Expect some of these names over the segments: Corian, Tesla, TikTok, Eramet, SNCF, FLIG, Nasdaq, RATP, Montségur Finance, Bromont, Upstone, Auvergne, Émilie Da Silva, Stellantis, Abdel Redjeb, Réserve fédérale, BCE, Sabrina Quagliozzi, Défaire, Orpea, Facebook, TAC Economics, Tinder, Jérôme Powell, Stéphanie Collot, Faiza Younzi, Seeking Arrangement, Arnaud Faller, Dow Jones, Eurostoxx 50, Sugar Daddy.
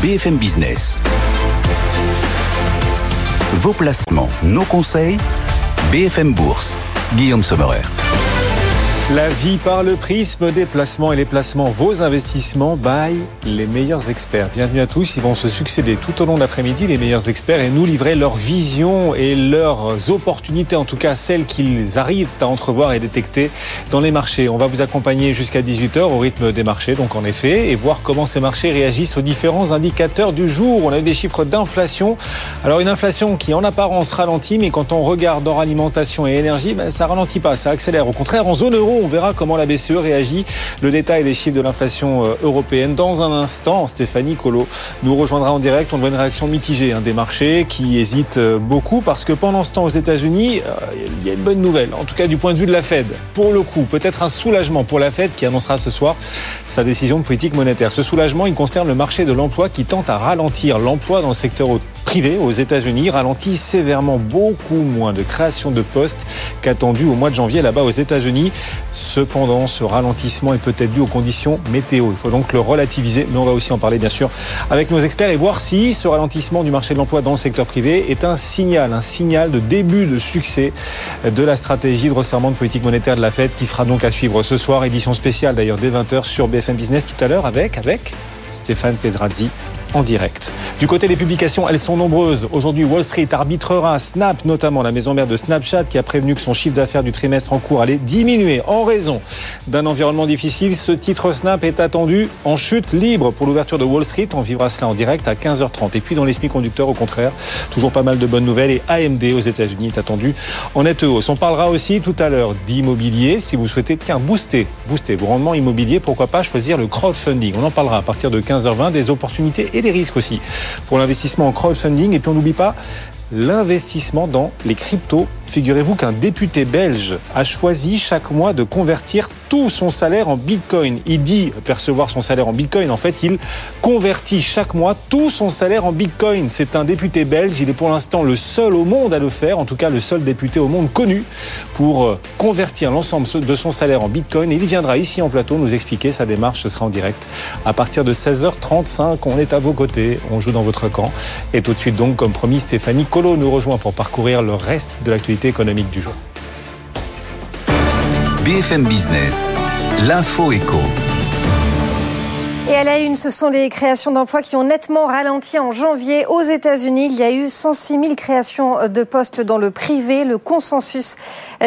BFM Business. Vos placements, nos conseils, BFM Bourse, Guillaume Sommerer. La vie par le prisme des placements et les placements, vos investissements, by les meilleurs experts. Bienvenue à tous, ils vont se succéder tout au long de l'après-midi, les meilleurs experts, et nous livrer leur vision et leurs opportunités, en tout cas celles qu'ils arrivent à entrevoir et détecter dans les marchés. On va vous accompagner jusqu'à 18h au rythme des marchés, donc en effet, et voir comment ces marchés réagissent aux différents indicateurs du jour. On a eu des chiffres d'inflation, alors une inflation qui en apparence ralentit, mais quand on regarde hors alimentation et énergie, ça ralentit pas, ça accélère. Au contraire, en zone euro, on verra comment la BCE réagit. Le détail des chiffres de l'inflation européenne dans un instant. Stéphanie Collot nous rejoindra en direct. On voit une réaction mitigée des marchés qui hésitent beaucoup parce que pendant ce temps aux États-Unis, il y a une bonne nouvelle, en tout cas du point de vue de la Fed. Pour le coup, peut-être un soulagement pour la Fed qui annoncera ce soir sa décision de politique monétaire. Ce soulagement, il concerne le marché de l'emploi qui tente à ralentir. L'emploi dans le secteur privé aux États-Unis ralentit sévèrement, beaucoup moins de création de postes qu'attendu au mois de janvier là-bas aux États-Unis. Cependant, ce ralentissement est peut-être dû aux conditions météo. Il faut donc le relativiser, mais on va aussi en parler bien sûr avec nos experts et voir si ce ralentissement du marché de l'emploi dans le secteur privé est un signal de début de succès de la stratégie de resserrement de politique monétaire de la Fed qui sera donc à suivre ce soir. Édition spéciale d'ailleurs dès 20h sur BFM Business tout à l'heure avec Stéphane Pedrazzi en direct. Du côté des publications, elles sont nombreuses. Aujourd'hui, Wall Street arbitrera Snap, notamment la maison mère de Snapchat, qui a prévenu que son chiffre d'affaires du trimestre en cours allait diminuer en raison d'un environnement difficile. Ce titre Snap est attendu en chute libre pour l'ouverture de Wall Street. On vivra cela en direct à 15h30. Et puis dans les semi-conducteurs, au contraire, toujours pas mal de bonnes nouvelles. Et AMD aux États-Unis est attendu en nette hausse. On parlera aussi tout à l'heure d'immobilier. Si vous souhaitez, booster vos rendements immobiliers, pourquoi pas choisir le crowdfunding. On en parlera à partir de 15h20 des opportunités et des risques aussi pour l'investissement en crowdfunding. Et puis on n'oublie pas l'investissement dans les cryptos. Figurez-vous qu'un député belge a choisi chaque mois de convertir tout son salaire en bitcoin. Il dit percevoir son salaire en bitcoin. En fait, il convertit chaque mois tout son salaire en bitcoin. C'est un député belge. Il est pour l'instant le seul au monde à le faire. En tout cas, le seul député au monde connu pour convertir l'ensemble de son salaire en bitcoin. Et il viendra ici en plateau nous expliquer sa démarche. Ce sera en direct à partir de 16h35. On est à vos côtés. On joue dans votre camp. Et tout de suite, donc, comme promis, Stéphanie Collot nous rejoint pour parcourir le reste de l'actualité économique du jour. BFM Business, l'info éco. Et à la une, ce sont les créations d'emplois qui ont nettement ralenti en janvier aux États-Unis. Il y a eu 106 000 créations de postes dans le privé. Le consensus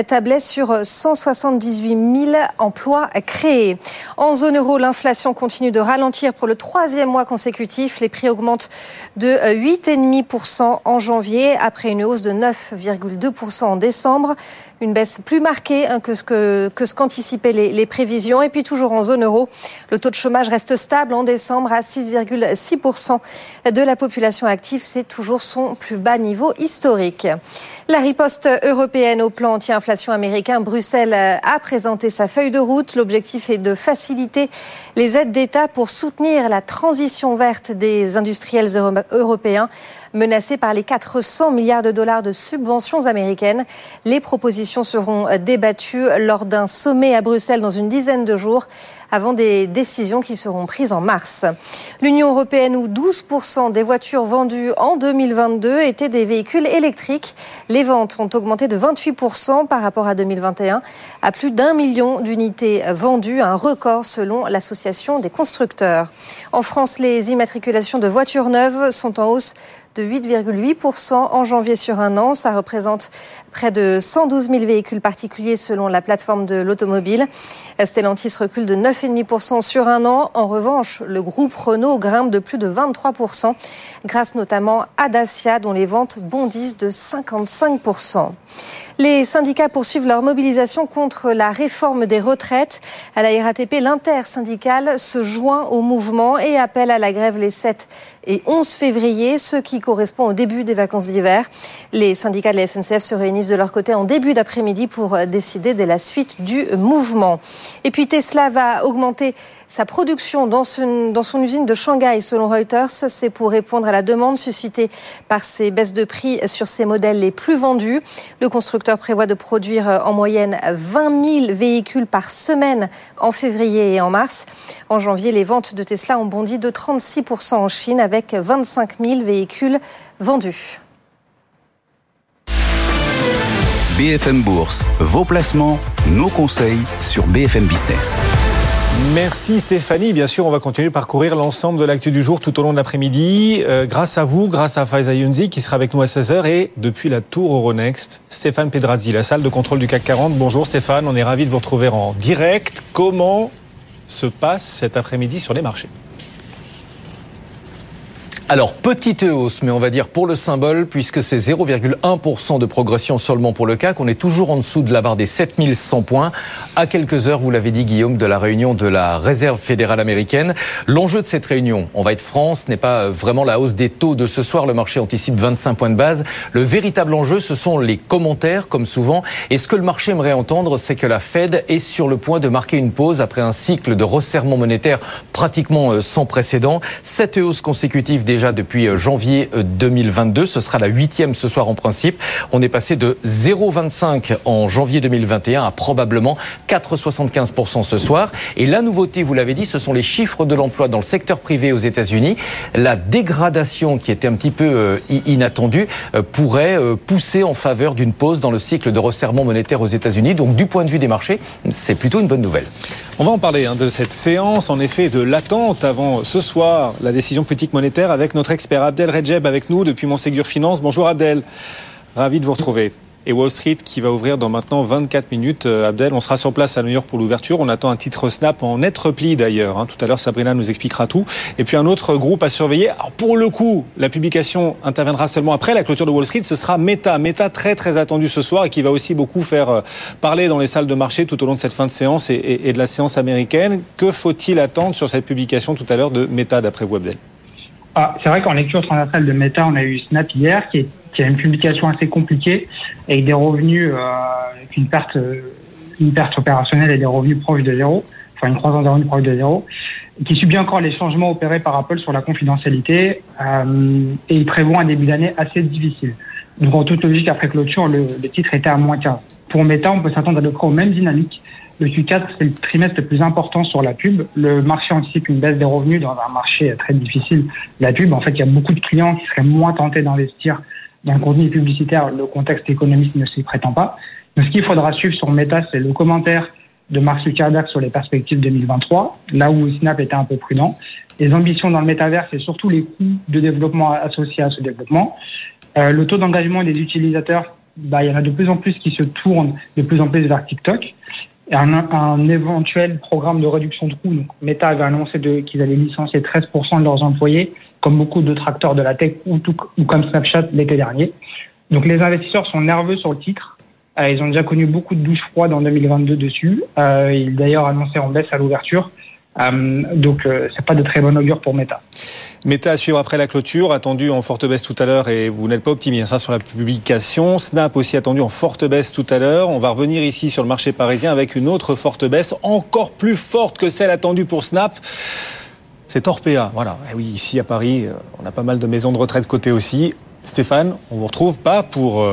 tablait sur 178 000 emplois créés. En zone euro, l'inflation continue de ralentir pour le troisième mois consécutif. Les prix augmentent de 8,5% en janvier, après une hausse de 9,2% en décembre. Une baisse plus marquée que ce qu'anticipaient les prévisions. Et puis toujours en zone euro, le taux de chômage reste stable en décembre à 6,6% de la population active. C'est toujours son plus bas niveau historique. La riposte européenne au plan anti-inflation américain, Bruxelles a présenté sa feuille de route. L'objectif est de faciliter les aides d'État pour soutenir la transition verte des industriels européens menacés par les 400 milliards de dollars de subventions américaines. Les propositions seront débattues lors d'un sommet à Bruxelles dans une dizaine de jours, avant des décisions qui seront prises en mars. L'Union européenne, où 12% des voitures vendues en 2022 étaient des véhicules électriques. Les ventes ont augmenté de 28% par rapport à 2021, à plus d'1 million d'unités vendues, un record selon l'association des constructeurs. En France, les immatriculations de voitures neuves sont en hausse de 8,8% en janvier sur un an. Ça représente près de 112 000 véhicules particuliers selon la plateforme de l'automobile. Stellantis recule de 9,5% sur un an. En revanche, le groupe Renault grimpe de plus de 23%, grâce notamment à Dacia, dont les ventes bondissent de 55%. Les syndicats poursuivent leur mobilisation contre la réforme des retraites. À la RATP, l'intersyndicale se joint au mouvement et appelle à la grève les 7 et 11 février, ce qui correspond au début des vacances d'hiver. Les syndicats de la SNCF se réunissent de leur côté en début d'après-midi pour décider de la suite du mouvement. Et puis Tesla va augmenter Sa production dans son usine de Shanghai, selon Reuters, c'est pour répondre à la demande suscitée par ces baisses de prix sur ses modèles les plus vendus. Le constructeur prévoit de produire en moyenne 20 000 véhicules par semaine en février et en mars. En janvier, les ventes de Tesla ont bondi de 36% en Chine avec 25 000 véhicules vendus. BFM Bourse, vos placements, nos conseils sur BFM Business. Merci Stéphanie. Bien sûr, on va continuer de parcourir l'ensemble de l'actu du jour tout au long de l'après-midi. Grâce à vous, grâce à Faiza Younzi qui sera avec nous à 16h et depuis la tour Euronext, Stéphane Pedrazzi, la salle de contrôle du CAC 40. Bonjour Stéphane, on est ravis de vous retrouver en direct. Comment se passe cet après-midi sur les marchés ? Alors, petite hausse, mais on va dire pour le symbole, puisque c'est 0,1% de progression seulement pour le CAC. On est toujours en dessous de la barre des 7100 points. À quelques heures, vous l'avez dit, Guillaume, de la réunion de la Réserve fédérale américaine. L'enjeu de cette réunion, on va être franc, ce n'est pas vraiment la hausse des taux de ce soir. Le marché anticipe 25 points de base. Le véritable enjeu, ce sont les commentaires, comme souvent. Et ce que le marché aimerait entendre, c'est que la Fed est sur le point de marquer une pause après un cycle de resserrement monétaire pratiquement sans précédent. Cette hausse consécutive des depuis janvier 2022. Ce sera la 8e ce soir en principe. On est passé de 0,25 en janvier 2021 à probablement 4,75% ce soir. Et la nouveauté, vous l'avez dit, ce sont les chiffres de l'emploi dans le secteur privé aux États-Unis. La dégradation qui était un petit peu inattendue pourrait pousser en faveur d'une pause dans le cycle de resserrement monétaire aux États-Unis. Donc du point de vue des marchés, c'est plutôt une bonne nouvelle. On va en parler de cette séance, en effet, de l'attente avant ce soir, la décision politique monétaire avec notre expert Abdel Redjeb avec nous depuis Monségur Finance. Bonjour Abdel, ravi de vous retrouver. Et Wall Street qui va ouvrir dans maintenant 24 minutes. Abdel, on sera sur place à New York pour l'ouverture. On attend un titre Snap en net repli d'ailleurs. Tout à l'heure, Sabrina nous expliquera tout. Et puis un autre groupe à surveiller. Alors pour le coup, la publication interviendra seulement après la clôture de Wall Street. Ce sera Meta. Meta très très attendu ce soir et qui va aussi beaucoup faire parler dans les salles de marché tout au long de cette fin de séance et de la séance américaine. Que faut-il attendre sur cette publication tout à l'heure de Meta d'après vous, Abdel ? Ah, c'est vrai qu'en lecture transversale de Meta, on a eu Snap hier, qui a une publication assez compliquée, avec des revenus, avec une perte opérationnelle et des revenus proches de zéro, enfin une croissance des revenus proches de zéro, qui subit encore les changements opérés par Apple sur la confidentialité, et il prévoit un début d'année assez difficile. Donc en toute logique, après clôture, le titre était à moins 15. Pour Meta, on peut s'attendre à peu près aux mêmes dynamiques. Le Q4, c'est le trimestre le plus important sur la pub. Le marché anticipe une baisse des revenus dans un marché très difficile. La pub, en fait, il y a beaucoup de clients qui seraient moins tentés d'investir dans le contenu publicitaire. Le contexte économique ne s'y prétend pas. Donc, ce qu'il faudra suivre sur Meta, c'est le commentaire de Mark Zuckerberg sur les perspectives 2023, là où Snap était un peu prudent. Les ambitions dans le métavers, c'est surtout les coûts de développement associés à ce développement. Le taux d'engagement des utilisateurs, il y en a de plus en plus qui se tournent de plus en plus vers TikTok. Un éventuel programme de réduction de coûts. Donc, Meta avait annoncé qu'ils allaient licencier 13% de leurs employés, comme beaucoup d'autres acteurs de la tech ou comme Snapchat l'été dernier. Donc, les investisseurs sont nerveux sur le titre. Ils ont déjà connu beaucoup de douches froides en 2022 dessus. Ils d'ailleurs annoncé en baisse à l'ouverture. Donc, c'est pas de très bon augure pour Meta. Meta à suivre après la clôture, attendu en forte baisse tout à l'heure et vous n'êtes pas optimiste sur la publication. Snap aussi attendu en forte baisse tout à l'heure. On va revenir ici sur le marché parisien avec une autre forte baisse, encore plus forte que celle attendue pour Snap. C'est Orpea, voilà. Et oui, ici à Paris, on a pas mal de maisons de retraite cotées aussi. Stéphane, on vous retrouve pas pour...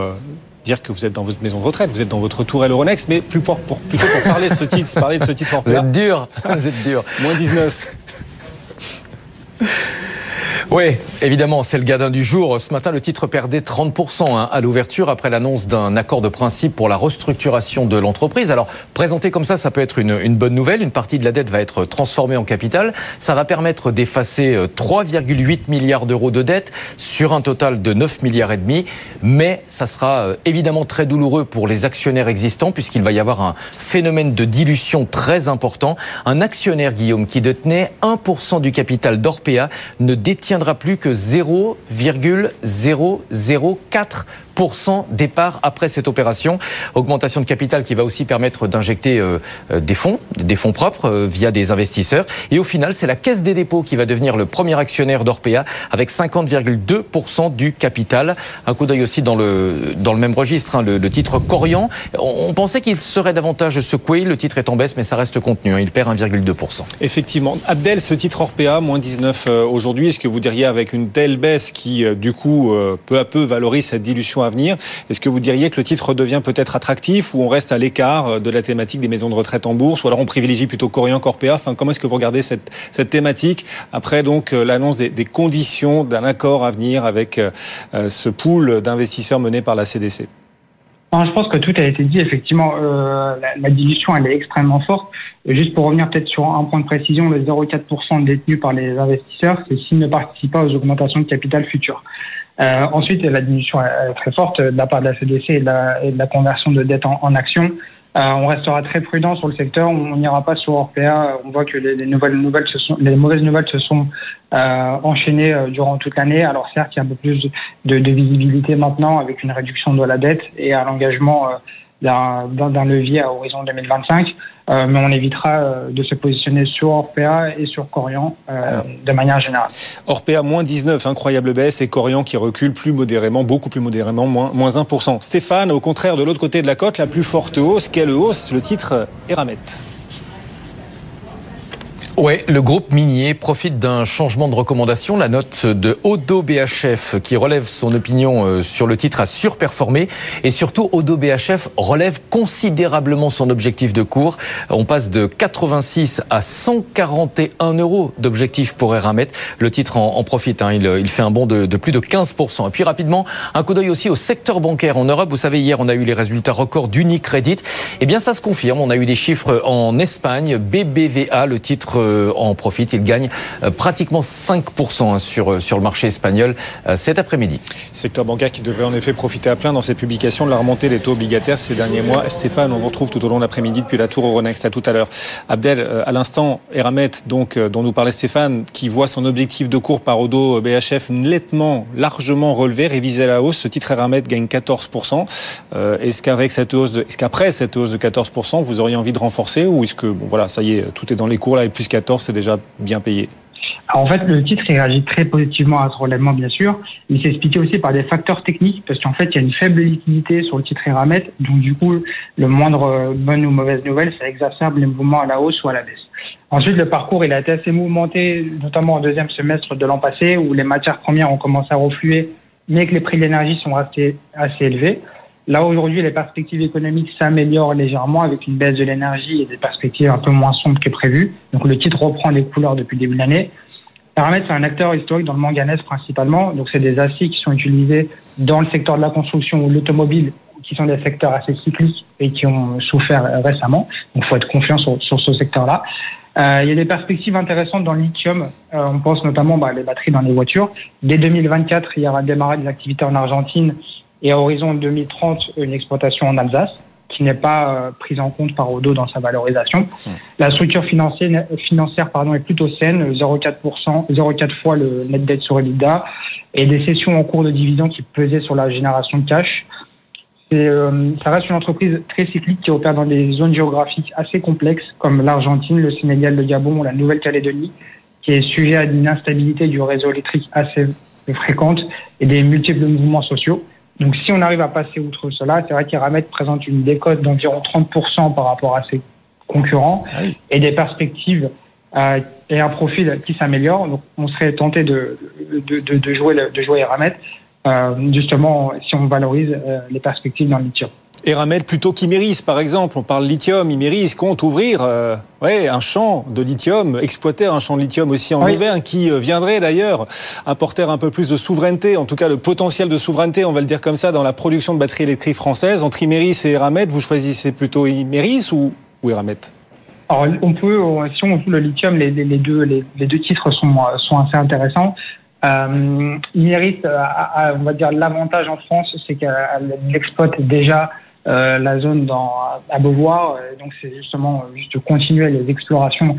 dire que vous êtes dans votre maison de retraite, vous êtes dans votre tourelle Euronext, mais plutôt pour parler de ce titre. Vous êtes dur, Moins 19. Oui, évidemment, c'est le gadin du jour. Ce matin, le titre perdait 30% à l'ouverture après l'annonce d'un accord de principe pour la restructuration de l'entreprise. Alors, présenté comme ça, ça peut être une bonne nouvelle. Une partie de la dette va être transformée en capital. Ça va permettre d'effacer 3,8 milliards d'euros de dette sur un total de 9,5 milliards. Mais ça sera évidemment très douloureux pour les actionnaires existants puisqu'il va y avoir un phénomène de dilution très important. Un actionnaire, Guillaume, qui détenait 1% du capital d'Orpea ne détient n'obtiendra plus que 0,004% départ après cette opération. Augmentation de capital qui va aussi permettre d'injecter des fonds propres via des investisseurs. Et au final, c'est la Caisse des dépôts qui va devenir le premier actionnaire d'Orpea avec 50,2% du capital. Un coup d'œil aussi dans le même registre, hein, le titre Corian. On pensait qu'il serait davantage secoué. Le titre est en baisse, mais ça reste contenu. Hein, il perd 1,2%. Effectivement. Abdel, ce titre Orpea, moins 19 aujourd'hui. Est-ce que vous diriez avec une telle baisse qui, du coup, peu à peu valorise cette dilution à venir, est-ce que vous diriez que le titre devient peut-être attractif ou on reste à l'écart de la thématique des maisons de retraite en bourse, ou alors on privilégie plutôt Corian qu'Orpea? Enfin, comment est-ce que vous regardez cette thématique après donc l'annonce des conditions d'un accord à venir avec ce pool d'investisseurs mené par la CDC? Non, je pense que tout a été dit. Effectivement, la dilution, elle est extrêmement forte. Juste pour revenir peut-être sur un point de précision, le 0,4% détenu par les investisseurs, c'est s'ils ne participent pas aux augmentations de capital futures. Ensuite, la dilution est très forte de la part de la CDC et de la conversion de dette en actions. On restera très prudent sur le secteur. On n'ira pas sur Orpea. On voit que les mauvaises nouvelles se sont enchaînées durant toute l'année. Alors certes, il y a un peu plus de visibilité maintenant avec une réduction de la dette et à l'engagement d'un levier à horizon 2025. Mais on évitera de se positionner sur Orpea et sur Corian de manière générale. Orpea, moins 19, incroyable baisse, et Corian qui recule plus modérément, beaucoup plus modérément, moins 1%. Stéphane, au contraire, de l'autre côté de la côte, la plus forte hausse, quelle hausse? Le titre Eramet. Ouais, le groupe minier profite d'un changement de recommandation. La note de Oddo BHF qui relève son opinion sur le titre a surperformé, et surtout Oddo BHF relève considérablement son objectif de cours. On passe de 86 à 141 € d'objectif pour Eramet. Le titre en profite, hein. Il fait un bond de plus de 15%. Et puis rapidement, un coup d'œil aussi au secteur bancaire en Europe. Vous savez, hier on a eu les résultats records d'Unicredit. Eh bien ça se confirme, on a eu des chiffres en Espagne. BBVA, le titre en profite, il gagne pratiquement 5% sur le marché espagnol cet après-midi. Secteur bancaire qui devrait en effet profiter à plein dans ses publications de la remontée des taux obligataires ces derniers mois. Stéphane, on vous retrouve tout au long de l'après-midi depuis la tour Euronext. À tout à l'heure. Abdel, à l'instant, Eramet, donc, dont nous parlait Stéphane, qui voit son objectif de cours par Oddo BHF nettement, largement relevé, révisé à la hausse. Ce titre Eramet gagne 14%. Est-ce qu'après cette hausse de 14%, vous auriez envie de renforcer, ou est-ce que, bon, voilà, ça y est, tout est dans les cours là, et plus 14, c'est déjà bien payé? Alors, en fait, le titre réagit très positivement à ce relèvement, bien sûr. Il s'est expliqué aussi par des facteurs techniques, parce qu'en fait, il y a une faible liquidité sur le titre Eramet, donc du coup, le moindre bonne ou mauvaise nouvelle, ça exacerbe les mouvements à la hausse ou à la baisse. Ensuite, le parcours, il a été assez mouvementé, notamment au deuxième semestre de l'an passé, où les matières premières ont commencé à refluer, mais que les prix de l'énergie sont restés assez élevés. Là, aujourd'hui, les perspectives économiques s'améliorent légèrement avec une baisse de l'énergie et des perspectives un peu moins sombres que prévues. Donc, le titre reprend les couleurs depuis le début de l'année. Eramet, c'est un acteur historique dans le manganèse principalement. Donc, c'est des aciers qui sont utilisés dans le secteur de la construction ou l'automobile, qui sont des secteurs assez cycliques et qui ont souffert récemment. Donc, il faut être confiant sur ce secteur-là. Il y a des perspectives intéressantes dans le lithium. On pense notamment à les batteries dans les voitures. Dès 2024, il y aura démarré des activités en Argentine, et à horizon 2030, une exploitation en Alsace qui n'est pas prise en compte par Oddo dans sa valorisation. La structure financière, est plutôt saine, 0,4 fois le net debt sur EBITDA, et des cessions en cours de dividendes qui pesaient sur la génération de cash. Ça reste une entreprise très cyclique qui opère dans des zones géographiques assez complexes comme l'Argentine, le Sénégal, le Gabon ou la Nouvelle-Calédonie, qui est sujet à une instabilité du réseau électrique assez fréquente et des multiples mouvements sociaux. Donc, si on arrive à passer outre cela, c'est vrai qu'Eramet présente une décote d'environ 30% par rapport à ses concurrents et des perspectives et un profil qui s'améliore. Donc, on serait tenté de jouer Eramet, justement, si on valorise les perspectives dans le lithium. Eramet plutôt qu'Imerys, par exemple. On parle lithium, Imerys compte ouvrir un champ de lithium, exploiter un champ de lithium aussi en Auvergne, qui viendrait d'ailleurs apporter un peu plus de souveraineté, en tout cas le potentiel de souveraineté, on va le dire comme ça, dans la production de batteries électriques françaises. Entre Imerys et Eramet, vous choisissez plutôt Imerys ou Eramet? Alors, si on joue le lithium, les deux titres sont assez intéressants. Imerys a, on va dire, l'avantage en France, c'est qu'elle exploite déjà la zone à Beauvoir, donc c'est justement juste continuer les explorations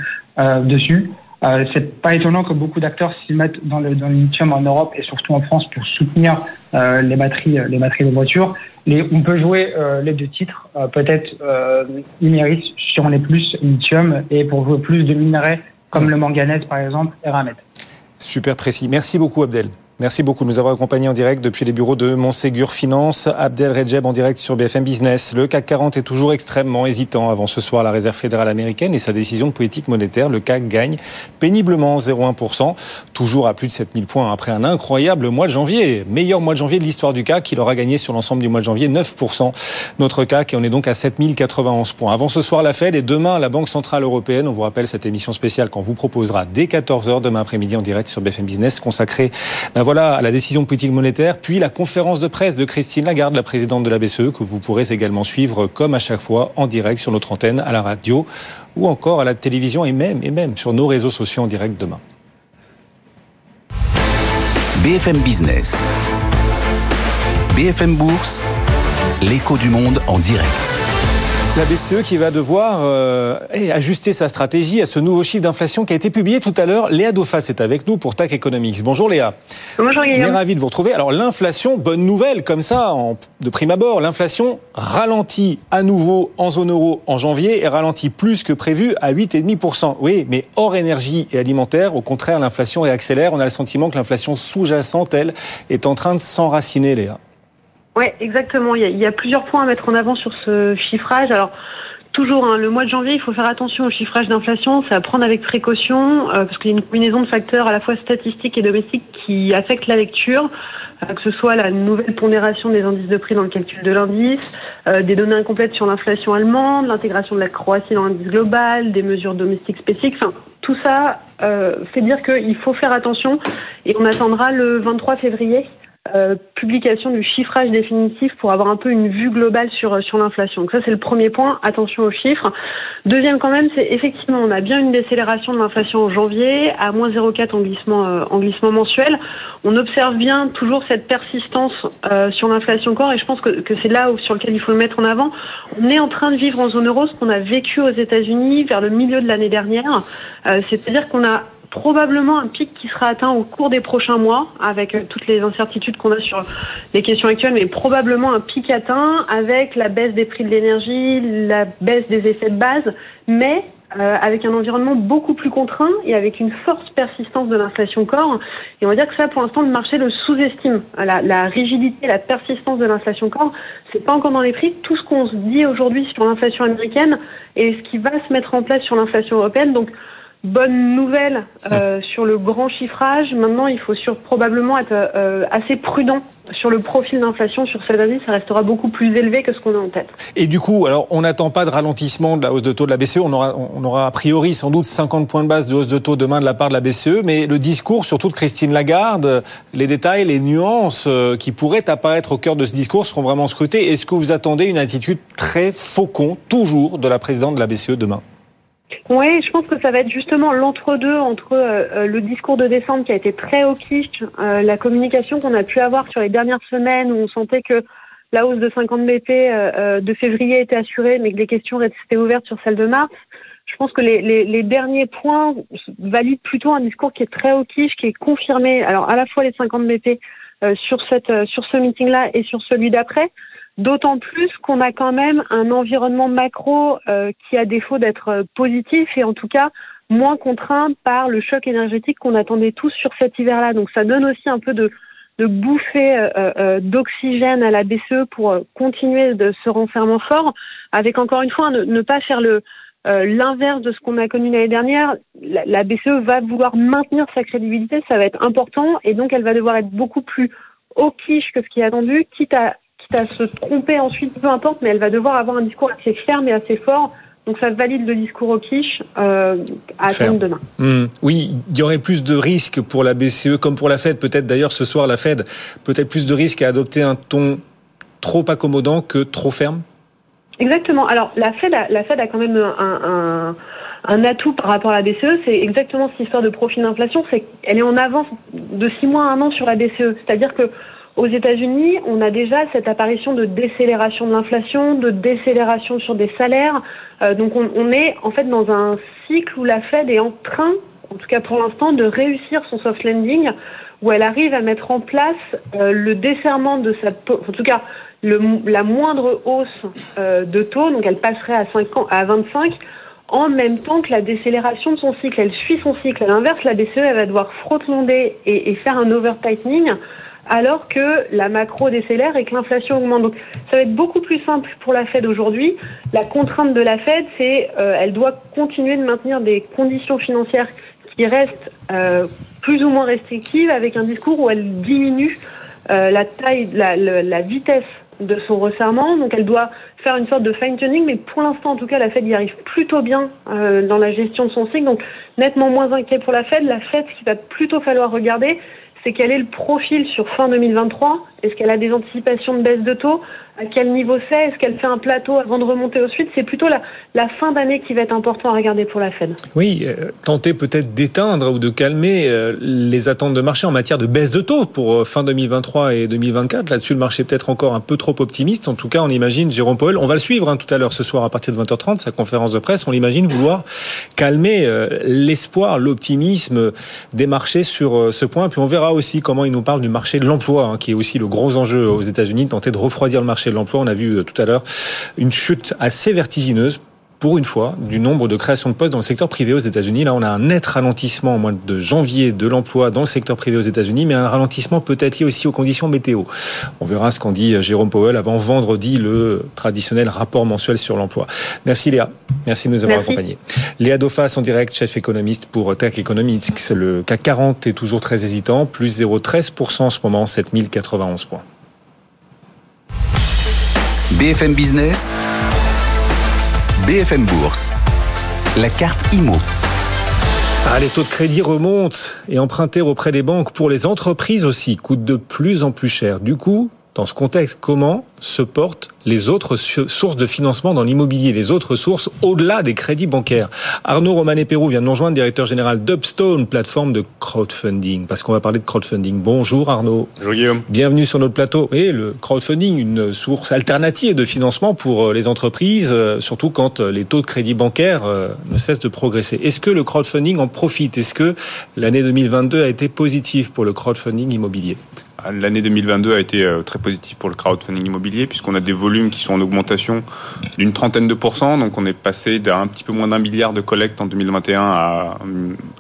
dessus. C'est pas étonnant que beaucoup d'acteurs s'y mettent dans le lithium en Europe et surtout en France pour soutenir les batteries de voitures. On peut jouer les deux titres, peut-être Imerys si on est plus lithium et pour jouer plus de minerais comme le manganèse par exemple, Eramet. Super précis. Merci beaucoup Abdel. Merci beaucoup de nous avoir accompagnés en direct depuis les bureaux de Montségur Finance. Abdel Redjeb en direct sur BFM Business. Le CAC 40 est toujours extrêmement hésitant avant ce soir la Réserve fédérale américaine et sa décision de politique monétaire. Le CAC gagne péniblement 0,1%, toujours à plus de 7000 points après un incroyable mois de janvier. Meilleur mois de janvier de l'histoire du CAC, il aura gagné sur l'ensemble du mois de janvier 9%. Notre CAC, et on est donc à 7091 points. Avant ce soir la Fed et demain la Banque Centrale Européenne. On vous rappelle cette émission spéciale qu'on vous proposera dès 14h demain après-midi en direct sur BFM Business consacrée à la décision politique monétaire, puis la conférence de presse de Christine Lagarde, la présidente de la BCE, que vous pourrez également suivre comme à chaque fois en direct sur notre antenne, à la radio ou encore à la télévision et même sur nos réseaux sociaux en direct demain. BFM Business, BFM Bourse, l'écho du monde en direct. La BCE qui va devoir ajuster sa stratégie à ce nouveau chiffre d'inflation qui a été publié tout à l'heure. Léa Dofas est avec nous pour TAC Economics. Bonjour Léa. Bonjour Guillaume. On est ravis de vous retrouver. Alors l'inflation, bonne nouvelle comme ça, de prime abord. L'inflation ralentit à nouveau en zone euro en janvier et ralentit plus que prévu à 8,5%. Oui, mais hors énergie et alimentaire, au contraire, l'inflation réaccélère. On a le sentiment que l'inflation sous-jacente, elle, est en train de s'enraciner, Léa. Oui, exactement. Il y a plusieurs points à mettre en avant sur ce chiffrage. Alors, toujours, le mois de janvier, il faut faire attention au chiffrage d'inflation. C'est à prendre avec précaution parce qu'il y a une combinaison de facteurs à la fois statistiques et domestiques qui affectent la lecture, que ce soit la nouvelle pondération des indices de prix dans le calcul de l'indice, des données incomplètes sur l'inflation allemande, l'intégration de la Croatie dans l'indice global, des mesures domestiques spécifiques. Enfin, tout ça fait dire qu'il faut faire attention et on attendra le 23 février. Publication du chiffrage définitif pour avoir un peu une vue globale sur l'inflation. Donc ça, c'est le premier point. Attention aux chiffres. Deuxième, quand même, c'est effectivement, on a bien une décélération de l'inflation en janvier à moins 0,4 en glissement mensuel. On observe bien toujours cette persistance sur l'inflation corps et je pense que c'est là sur lequel il faut le mettre en avant. On est en train de vivre en zone euro ce qu'on a vécu aux États-Unis vers le milieu de l'année dernière. C'est-à-dire qu'on a probablement un pic qui sera atteint au cours des prochains mois, avec toutes les incertitudes qu'on a sur les questions actuelles, mais probablement un pic atteint avec la baisse des prix de l'énergie, la baisse des effets de base, mais avec un environnement beaucoup plus contraint et avec une forte persistance de l'inflation corps. Et on va dire que ça, pour l'instant, le marché le sous-estime. La rigidité, la persistance de l'inflation corps, c'est pas encore dans les prix. Tout ce qu'on se dit aujourd'hui sur l'inflation américaine et ce qui va se mettre en place sur l'inflation européenne, donc bonne nouvelle sur le grand chiffrage. Maintenant, il faut probablement être assez prudent sur le profil d'inflation. Sur cet avis, ça restera beaucoup plus élevé que ce qu'on a en tête. Et du coup, alors, on n'attend pas de ralentissement de la hausse de taux de la BCE. On aura a priori sans doute 50 points de base de hausse de taux demain de la part de la BCE. Mais le discours, surtout de Christine Lagarde, les détails, les nuances qui pourraient apparaître au cœur de ce discours seront vraiment scrutés. Est-ce que vous attendez une attitude très faucon, toujours, de la présidente de la BCE demain ? Oui, je pense que ça va être justement l'entre-deux entre le discours de décembre qui a été très hawkish, la communication qu'on a pu avoir sur les dernières semaines où on sentait que la hausse de 50 BP de février était assurée mais que les questions restaient ouvertes sur celle de mars. Je pense que les derniers points valident plutôt un discours qui est très hawkish, qui est confirmé, alors à la fois les 50 BP sur ce meeting-là et sur celui d'après. D'autant plus qu'on a quand même un environnement macro qui a défaut d'être positif et en tout cas moins contraint par le choc énergétique qu'on attendait tous sur cet hiver-là. Donc ça donne aussi un peu de bouffée d'oxygène à la BCE pour continuer de ce renfermement fort, avec encore une fois ne pas faire l'inverse de ce qu'on a connu l'année dernière. La BCE va vouloir maintenir sa crédibilité, ça va être important et donc elle va devoir être beaucoup plus hawkish que ce qui est attendu, quitte à se tromper ensuite, peu importe, mais elle va devoir avoir un discours assez ferme et assez fort. Donc ça valide le discours au quiche à attendre demain. Oui, il y aurait plus de risques pour la BCE, comme pour la Fed. Peut-être d'ailleurs ce soir, la Fed, peut-être plus de risques à adopter un ton trop accommodant que trop ferme ? Exactement. Alors la Fed a quand même un atout par rapport à la BCE, c'est exactement cette histoire de profil d'inflation. C'est qu'elle est en avance de 6 mois à 1 an sur la BCE. C'est-à-dire que aux États-Unis, on a déjà cette apparition de décélération de l'inflation, de décélération sur des salaires. Donc on est en fait dans un cycle où la Fed est en train en tout cas pour l'instant, de réussir son soft landing, où elle arrive à mettre en place le desserrement de sa... En tout cas, la moindre hausse de taux, donc elle passerait à 25, en même temps que la décélération de son cycle. Elle suit son cycle. À l'inverse, la BCE, elle va devoir frottlonder et faire un over-tightening, alors que la macro décélère et que l'inflation augmente. Donc, ça va être beaucoup plus simple pour la Fed aujourd'hui. La contrainte de la Fed, c'est elle doit continuer de maintenir des conditions financières qui restent plus ou moins restrictives, avec un discours où elle diminue la taille, la vitesse de son resserrement. Donc, elle doit faire une sorte de fine-tuning, mais pour l'instant, en tout cas, la Fed y arrive plutôt bien dans la gestion de son cycle. Donc, nettement moins inquiet pour la Fed. La Fed, ce qu'il va plutôt falloir regarder, c'est quel est le profil sur fin 2023 ? Est-ce qu'elle a des anticipations de baisse de taux ? À quel niveau c'est ? Est-ce qu'elle fait un plateau avant de remonter ensuite ? C'est plutôt la fin d'année qui va être important à regarder pour la Fed. Oui, tenter peut-être d'éteindre ou de calmer les attentes de marché en matière de baisse de taux pour fin 2023 et 2024. Là-dessus, le marché est peut-être encore un peu trop optimiste. En tout cas, on imagine Jérôme Powell, on va le suivre tout à l'heure ce soir à partir de 20h30, sa conférence de presse, on l'imagine vouloir calmer l'espoir, l'optimisme des marchés sur ce point. Puis on verra aussi comment il nous parle du marché de l'emploi, qui est aussi le gros enjeu aux États-Unis, tenter de refroidir le marché de l'emploi. On a vu tout à l'heure une chute assez vertigineuse, pour une fois, du nombre de créations de postes dans le secteur privé aux États-Unis. Là, on a un net ralentissement au mois de janvier de l'emploi dans le secteur privé aux États-Unis, mais un ralentissement peut-être lié aussi aux conditions météo. On verra ce qu'en dit Jérôme Powell avant vendredi, le traditionnel rapport mensuel sur l'emploi. Merci Léa, merci de nous avoir accompagnés. Léa Dofas en direct, chef économiste pour Tech Economics. Le CAC 40 est toujours très hésitant, plus 0,13% en ce moment, 7091 points. BFM Business, BFM Bourse, la carte IMO. Les taux de crédit remontent et emprunter auprès des banques pour les entreprises aussi coûte de plus en plus cher. Du coup, dans ce contexte, comment se portent les autres sources de financement dans l'immobilier, les autres sources au-delà des crédits bancaires? Arnaud Romanet-Pérou vient de nous rejoindre, directeur général d'Upstone, plateforme de crowdfunding, parce qu'on va parler de crowdfunding. Bonjour Arnaud. Bonjour Guillaume. Bienvenue sur notre plateau. Et le crowdfunding, une source alternative de financement pour les entreprises, surtout quand les taux de crédit bancaires ne cessent de progresser. Est-ce que le crowdfunding en profite? Est-ce que l'année 2022 a été positive pour le crowdfunding immobilier? L'année 2022 a été très positive pour le crowdfunding immobilier, puisqu'on a des volumes qui sont en augmentation d'une 30%. Donc on est passé d'un petit peu moins d'1 milliard de collectes en 2021 à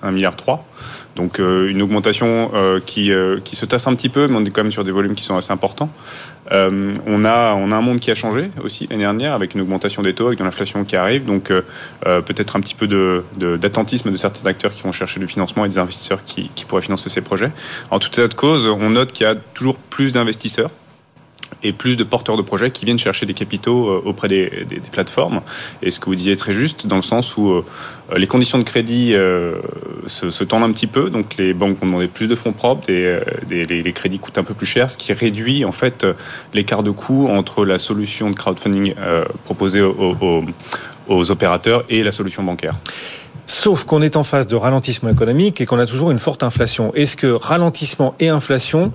1,3 milliard. Donc une augmentation qui se tasse un petit peu, mais on est quand même sur des volumes qui sont assez importants. On a un monde qui a changé aussi l'année dernière, avec une augmentation des taux, avec de l'inflation qui arrive. Donc peut-être un petit peu d'attentisme de certains acteurs qui vont chercher du financement et des investisseurs qui pourraient financer ces projets. En tout état de cause, on note qu'il y a toujours plus d'investisseurs et plus de porteurs de projets qui viennent chercher des capitaux auprès des plateformes. Et ce que vous disiez est très juste, dans le sens où les conditions de crédit se tendent un petit peu, donc les banques vont demander plus de fonds propres, les crédits coûtent un peu plus cher, ce qui réduit en fait l'écart de coût entre la solution de crowdfunding proposée aux opérateurs et la solution bancaire. Sauf qu'on est en phase de ralentissement économique et qu'on a toujours une forte inflation. Est-ce que ralentissement et inflation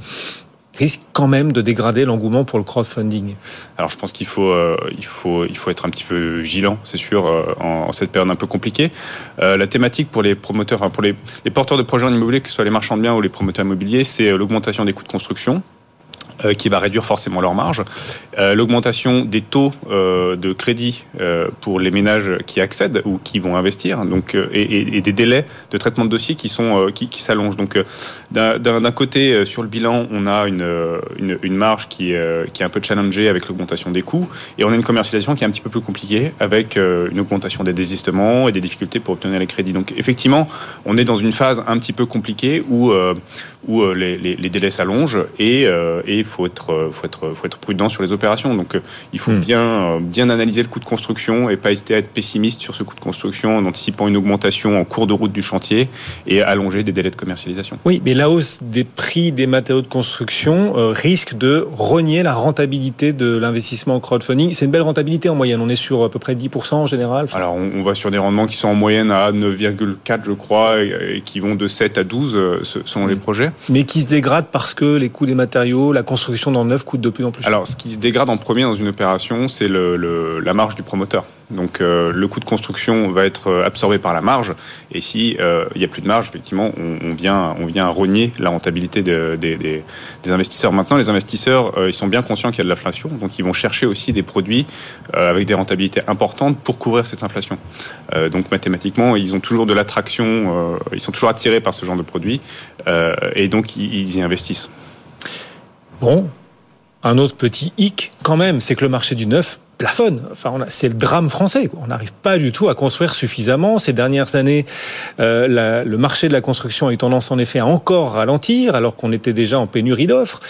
risque quand même de dégrader l'engouement pour le crowdfunding? Alors je pense qu'il faut il faut être un petit peu vigilant, c'est sûr, en cette période un peu compliquée. La thématique pour les promoteurs, pour les porteurs de projets en immobilier, que ce soit les marchands de biens ou les promoteurs immobiliers, c'est l'augmentation des coûts de construction, qui va réduire forcément leur marge. L'augmentation des taux de crédit pour les ménages qui accèdent ou qui vont investir, donc, et des délais de traitement de dossiers qui s'allongent. Donc, d'un côté, sur le bilan, on a une marge qui est un peu challengée avec l'augmentation des coûts, et on a une commercialisation qui est un petit peu plus compliquée, avec une augmentation des désistements et des difficultés pour obtenir les crédits. Donc effectivement, on est dans une phase un petit peu compliquée où les délais s'allongent, et il faut être prudent sur les opérations. Donc il faut bien analyser le coût de construction et pas hésiter à être pessimiste sur ce coût de construction en anticipant une augmentation en cours de route du chantier et allonger des délais de commercialisation. Oui, mais la hausse des prix des matériaux de construction risque de rogner la rentabilité de l'investissement en crowdfunding. C'est une belle rentabilité en moyenne, on est sur à peu près 10% en général. Alors on va sur des rendements qui sont en moyenne à 9,4 je crois, et qui vont de 7 à 12 selon les projets. Mais qui se dégradent parce que les coûts des matériaux, la construction construction dans le neuf coûte de plus en plus cher. Alors, ce qui se dégrade en premier dans une opération, c'est la marge du promoteur. Donc, le coût de construction va être absorbé par la marge. Et si il n'y a plus de marge, effectivement, on vient rogner la rentabilité des investisseurs. Maintenant, les investisseurs, ils sont bien conscients qu'il y a de l'inflation. Donc, ils vont chercher aussi des produits avec des rentabilités importantes pour couvrir cette inflation. Donc, mathématiquement, ils ont toujours de l'attraction. Ils sont toujours attirés par ce genre de produits. Et donc, ils y investissent. Bon, un autre petit hic quand même, c'est que le marché du neuf plafonne. Enfin, c'est le drame français. On n'arrive pas du tout à construire suffisamment. Ces dernières années, le marché de la construction a eu tendance en effet à encore ralentir, alors qu'on était déjà en pénurie d'offres.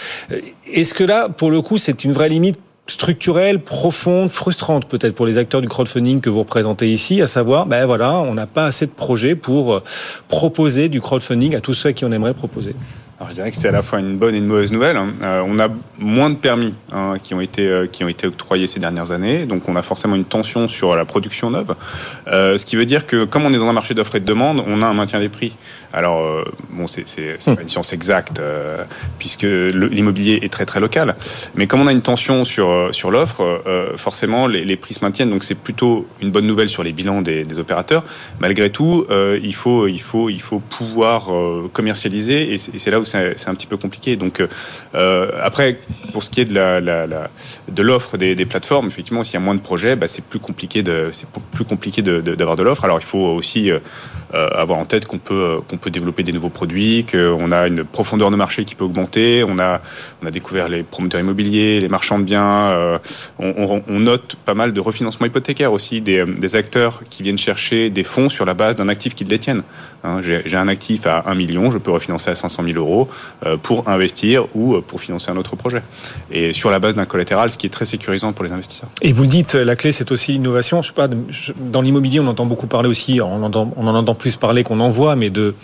Est-ce que là, pour le coup, c'est une vraie limite structurelle, profonde, frustrante peut-être pour les acteurs du crowdfunding que vous représentez ici, à savoir, ben voilà, on n'a pas assez de projets pour proposer du crowdfunding à tous ceux à qui on aimerait proposer? Alors, je dirais que c'est à la fois une bonne et une mauvaise nouvelle. On a moins de permis qui ont été octroyés ces dernières années, donc on a forcément une tension sur la production neuve. Ce qui veut dire que, comme on est dans un marché d'offres et de demandes, on a un maintien des prix. Alors, bon, c'est pas une science exacte, puisque l'immobilier est très très local. Mais comme on a une tension sur l'offre, forcément les prix se maintiennent. Donc c'est plutôt une bonne nouvelle sur les bilans des opérateurs. Malgré tout, il faut pouvoir commercialiser, et c'est là où c'est un petit peu compliqué. Donc après, pour ce qui est de l'offre des plateformes, effectivement, s'il y a moins de projets, bah, c'est plus compliqué d'avoir de l'offre. Alors il faut aussi avoir en tête qu'on peut développer des nouveaux produits, qu'on a une profondeur de marché qui peut augmenter. On a découvert les promoteurs immobiliers, les marchands de biens. On note pas mal de refinancements hypothécaires aussi des acteurs qui viennent chercher des fonds sur la base d'un actif qu'ils détiennent. Hein, j'ai un actif à 1 million, je peux refinancer à 500 000 euros pour investir ou pour financer un autre projet. Et sur la base d'un collatéral, ce qui est très sécurisant pour les investisseurs. Et vous le dites, la clé, c'est aussi l'innovation. Je sais pas, dans l'immobilier, on entend beaucoup parler aussi, on en entend plus parler qu'on en voit, mais de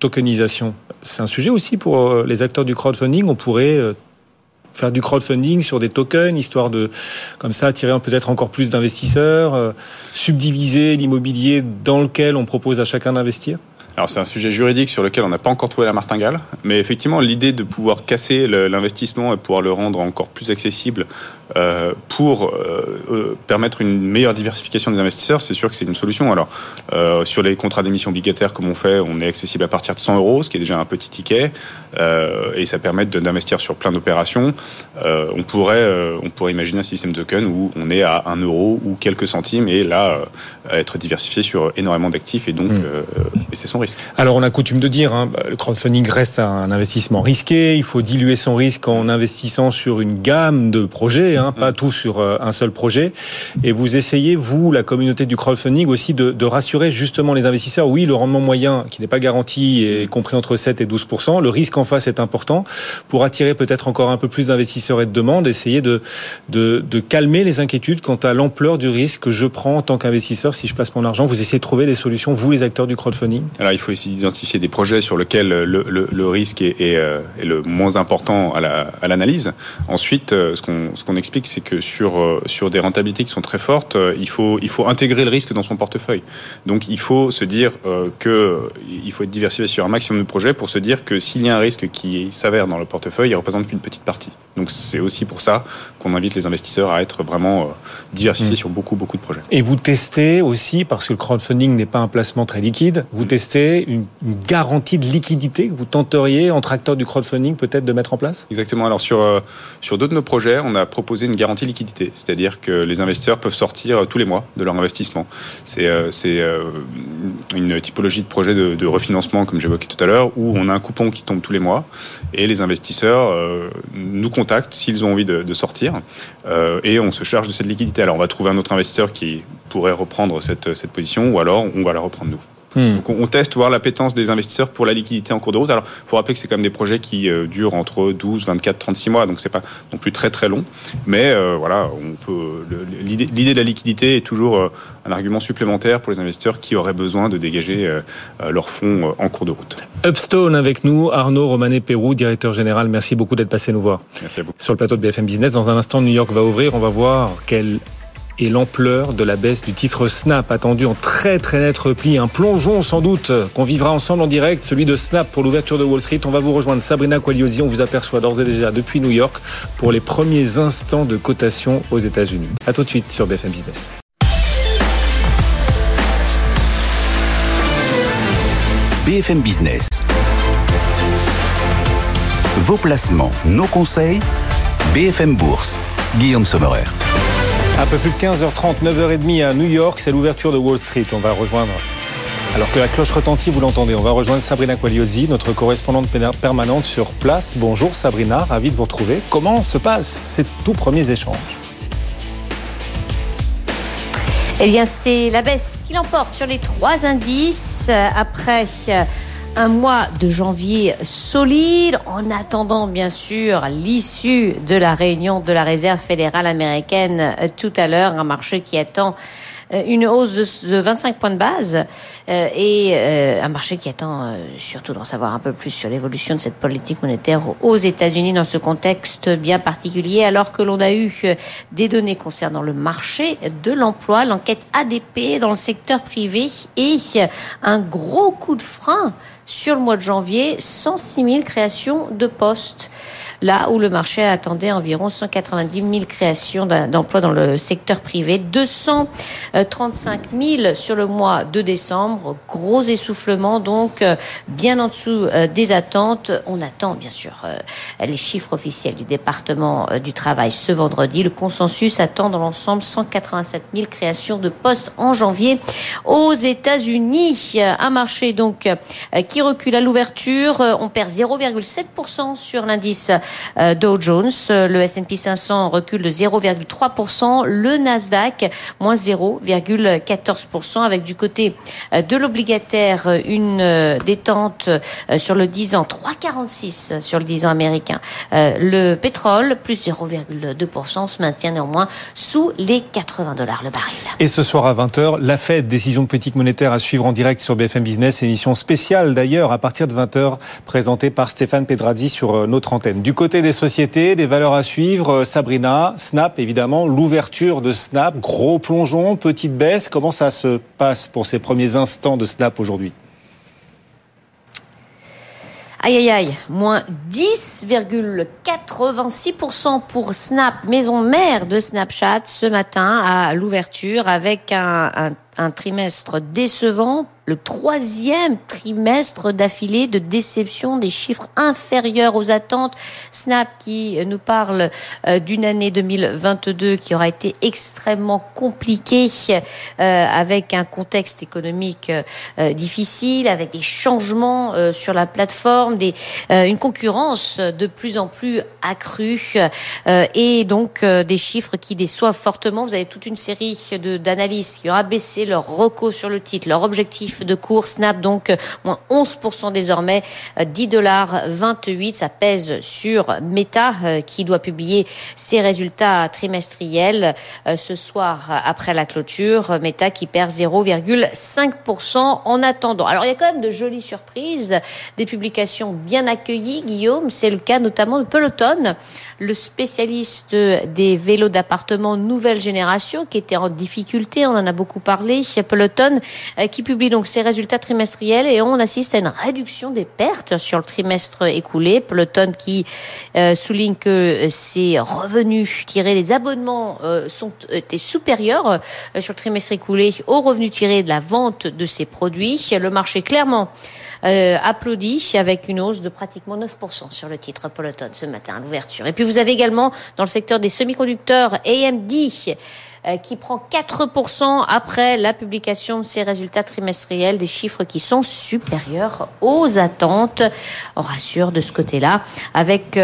tokenisation. C'est un sujet aussi pour les acteurs du crowdfunding. On pourrait faire du crowdfunding sur des tokens, histoire de, comme ça, attirer peut-être encore plus d'investisseurs, subdiviser l'immobilier dans lequel on propose à chacun d'investir. Alors c'est un sujet juridique sur lequel on n'a pas encore trouvé la martingale, mais effectivement l'idée de pouvoir casser l'investissement et pouvoir le rendre encore plus accessible pour permettre une meilleure diversification des investisseurs, c'est sûr que c'est une solution. Alors sur les contrats d'émission obligataire, comme on fait, on est accessible à partir de 100 euros, ce qui est déjà un petit ticket, et ça permet d'investir sur plein d'opérations. On pourrait imaginer un système token où on est à 1 euro ou quelques centimes, et là être diversifié sur énormément d'actifs, et donc et c'est son risque. Alors on a coutume de dire, hein, le crowdfunding reste un investissement risqué, il faut diluer son risque en investissant sur une gamme de projets, hein, pas tout sur un seul projet. Et vous essayez, vous, la communauté du crowdfunding aussi, de rassurer justement les investisseurs. Oui, le rendement moyen, qui n'est pas garanti, est compris entre 7 et 12%, le risque en face est important, pour attirer peut-être encore un peu plus d'investisseurs et de demandes, essayer de calmer les inquiétudes quant à l'ampleur du risque que je prends en tant qu'investisseur si je place mon argent. Vous essayez de trouver des solutions, vous les acteurs du crowdfunding? Alors, il faut essayer d'identifier des projets sur lesquels le risque est le moins important à l'analyse. Ensuite, ce qu'on explique, c'est que sur des rentabilités qui sont très fortes, il faut intégrer le risque dans son portefeuille. Donc, il faut se dire qu'il faut être diversifié sur un maximum de projets pour se dire que s'il y a un risque qui s'avère dans le portefeuille, il ne représente qu'une petite partie. Donc, c'est aussi pour ça qu'on invite les investisseurs à être vraiment diversifiés sur beaucoup, beaucoup de projets. Et vous testez aussi, parce que le crowdfunding n'est pas un placement très liquide, vous testez une garantie de liquidité que vous tenteriez, entre acteurs du crowdfunding, peut-être de mettre en place? Exactement. Alors, sur deux de nos projets, on a proposé une garantie liquidité. C'est-à-dire que les investisseurs peuvent sortir tous les mois de leur investissement. C'est une typologie de projet de refinancement, comme j'évoquais tout à l'heure, où on a un coupon qui tombe tous les mois et les investisseurs nous contactent s'ils ont envie de sortir et on se charge de cette liquidité. Alors, on va trouver un autre investisseur qui pourrait reprendre cette position, ou alors on va la reprendre nous. Donc on teste, voir l'appétence des investisseurs pour la liquidité en cours de route. Alors il faut rappeler que c'est quand même des projets qui durent entre 12, 24, 36 mois, donc c'est pas non plus très très long. Mais voilà, l'idée de la liquidité est toujours un argument supplémentaire pour les investisseurs qui auraient besoin de dégager leurs fonds en cours de route. Upstone avec nous, Arnaud Romanet-Pérou, directeur général. Merci beaucoup d'être passé nous voir. Merci à vous. Sur le plateau de BFM Business, dans un instant, New York va ouvrir. On va voir quelle et l'ampleur de la baisse du titre Snap, attendu en très très net repli. Un plongeon sans doute qu'on vivra ensemble en direct, celui de Snap pour l'ouverture de Wall Street. On va vous rejoindre Sabrina Quagliozzi, on vous aperçoit d'ores et déjà depuis New York pour les premiers instants de cotation aux États-Unis. A tout de suite sur BFM Business. BFM Business. Vos placements, nos conseils. BFM Bourse. Guillaume Sommerer. Un peu plus de 15h30, 9h30 à New York, c'est l'ouverture de Wall Street. On va rejoindre, alors que la cloche retentit, vous l'entendez, on va rejoindre Sabrina Quagliozzi, notre correspondante permanente sur place. Bonjour Sabrina, ravi de vous retrouver. Comment se passent ces tout premiers échanges ? Eh bien, c'est la baisse qui l'emporte sur les trois indices après un mois de janvier solide, en attendant bien sûr l'issue de la réunion de la Réserve fédérale américaine tout à l'heure, un marché qui attend une hausse de 25 points de base et un marché qui attend surtout d'en savoir un peu plus sur l'évolution de cette politique monétaire aux États-Unis dans ce contexte bien particulier, alors que l'on a eu des données concernant le marché de l'emploi, l'enquête ADP dans le secteur privé et un gros coup de frein sur le mois de janvier, 106 000 créations de postes, là où le marché attendait environ 190 000 créations d'emplois dans le secteur privé, 235 000 sur le mois de décembre, gros essoufflement, donc bien en dessous des attentes. On attend bien sûr les chiffres officiels du département du travail ce vendredi. Le consensus attend dans l'ensemble 187 000 créations de postes en janvier aux États-Unis. Un marché donc qui recule à l'ouverture. On perd 0,7% sur l'indice Dow Jones. Le S&P 500 recule de 0,3%. Le Nasdaq, moins 0,14%. Avec du côté de l'obligataire, une détente sur le 10 ans, 3,46 sur le 10 ans américain. Le pétrole, plus 0,2%, se maintient néanmoins sous les $80 le baril. Et ce soir à 20h, la Fed, décision de politique monétaire à suivre en direct sur BFM Business, émission spéciale d'ailleurs. À partir de 20h, présenté par Stéphane Pedrazzi sur notre antenne. Du côté des sociétés, des valeurs à suivre, Sabrina, Snap, évidemment, l'ouverture de Snap, gros plongeon, petite baisse. Comment ça se passe pour ces premiers instants de Snap aujourd'hui ? Aïe, aïe, aïe, moins 10,86% pour Snap, maison mère de Snapchat, ce matin à l'ouverture, avec un trimestre décevant, le troisième trimestre d'affilée de déception, des chiffres inférieurs aux attentes. Snap qui nous parle d'une année 2022 qui aura été extrêmement compliquée, avec un contexte économique difficile, avec des changements sur la plateforme, une concurrence de plus en plus accrue et donc des chiffres qui déçoivent fortement. Vous avez toute une série d'analyses qui ont abaissé leur reco sur le titre, leur objectif de cours. Snap donc moins 11% désormais, $10.28. Ça pèse sur Meta qui doit publier ses résultats trimestriels ce soir après la clôture. Meta qui perd 0,5% en attendant. Alors il y a quand même de jolies surprises, des publications bien accueillies, Guillaume. C'est le cas notamment de Peloton, le spécialiste des vélos d'appartement nouvelle génération qui était en difficulté. On en a beaucoup parlé. Peloton qui publie donc ses résultats trimestriels et on assiste à une réduction des pertes sur le trimestre écoulé. Peloton qui souligne que ses revenus tirés des abonnements étaient supérieurs sur le trimestre écoulé aux revenus tirés de la vente de ses produits. Le marché clairement applaudit avec une hausse de pratiquement 9% sur le titre Peloton ce matin à l'ouverture. Et puis vous avez également dans le secteur des semi-conducteurs AMD qui prend 4% après la publication de ses résultats trimestriels, des chiffres qui sont supérieurs aux attentes. On rassure de ce côté-là, avec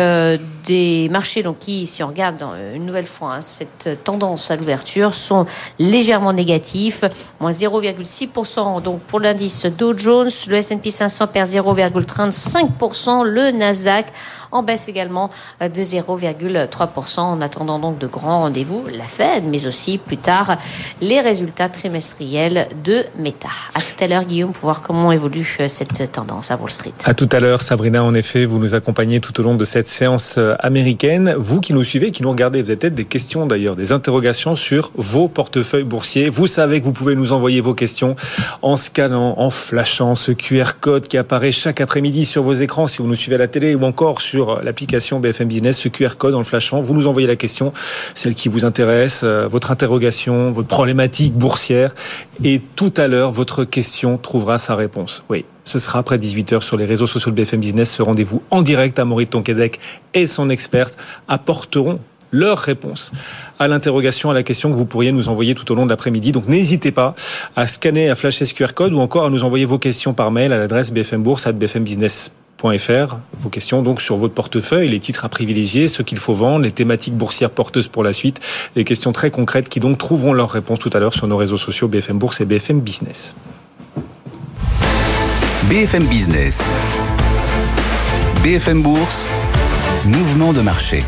des marchés donc qui, si on regarde une nouvelle fois cette tendance à l'ouverture, sont légèrement négatifs, moins 0,6% donc pour l'indice Dow Jones, le S&P 500 perd 0,35%, le Nasdaq en baisse également de 0,3%, en attendant donc de grands rendez-vous, la Fed, mais aussi plus tard les résultats trimestriels de Meta. À tout à l'heure, Guillaume, pour voir comment évolue cette tendance à Wall Street. À tout à l'heure, Sabrina. En effet, vous nous accompagnez tout au long de cette séance américaine. Vous qui nous suivez, qui nous regardez, vous avez peut-être des questions d'ailleurs, des interrogations sur vos portefeuilles boursiers. Vous savez que vous pouvez nous envoyer vos questions en scannant, en flashant ce QR code qui apparaît chaque après-midi sur vos écrans si vous nous suivez à la télé ou encore sur l'application BFM Business, ce QR code en le flashant. Vous nous envoyez la question, celle qui vous intéresse, votre interrogation, votre problématique boursière et tout à l'heure, votre question trouvera sa réponse. Oui. Ce sera après 18h sur les réseaux sociaux de BFM Business. Ce rendez-vous en direct à Maurice Tonquédec et son experte apporteront leurs réponses à l'interrogation, à la question que vous pourriez nous envoyer tout au long de l'après-midi. Donc n'hésitez pas à scanner, à flasher ce QR code ou encore à nous envoyer vos questions par mail à l'adresse bfmbourse@bfmbusiness.fr. Vos questions donc sur votre portefeuille, les titres à privilégier, ce qu'il faut vendre, les thématiques boursières porteuses pour la suite, des questions très concrètes qui donc trouveront leurs réponses tout à l'heure sur nos réseaux sociaux BFM Bourse et BFM Business. BFM Business, BFM Bourse, mouvement de marché.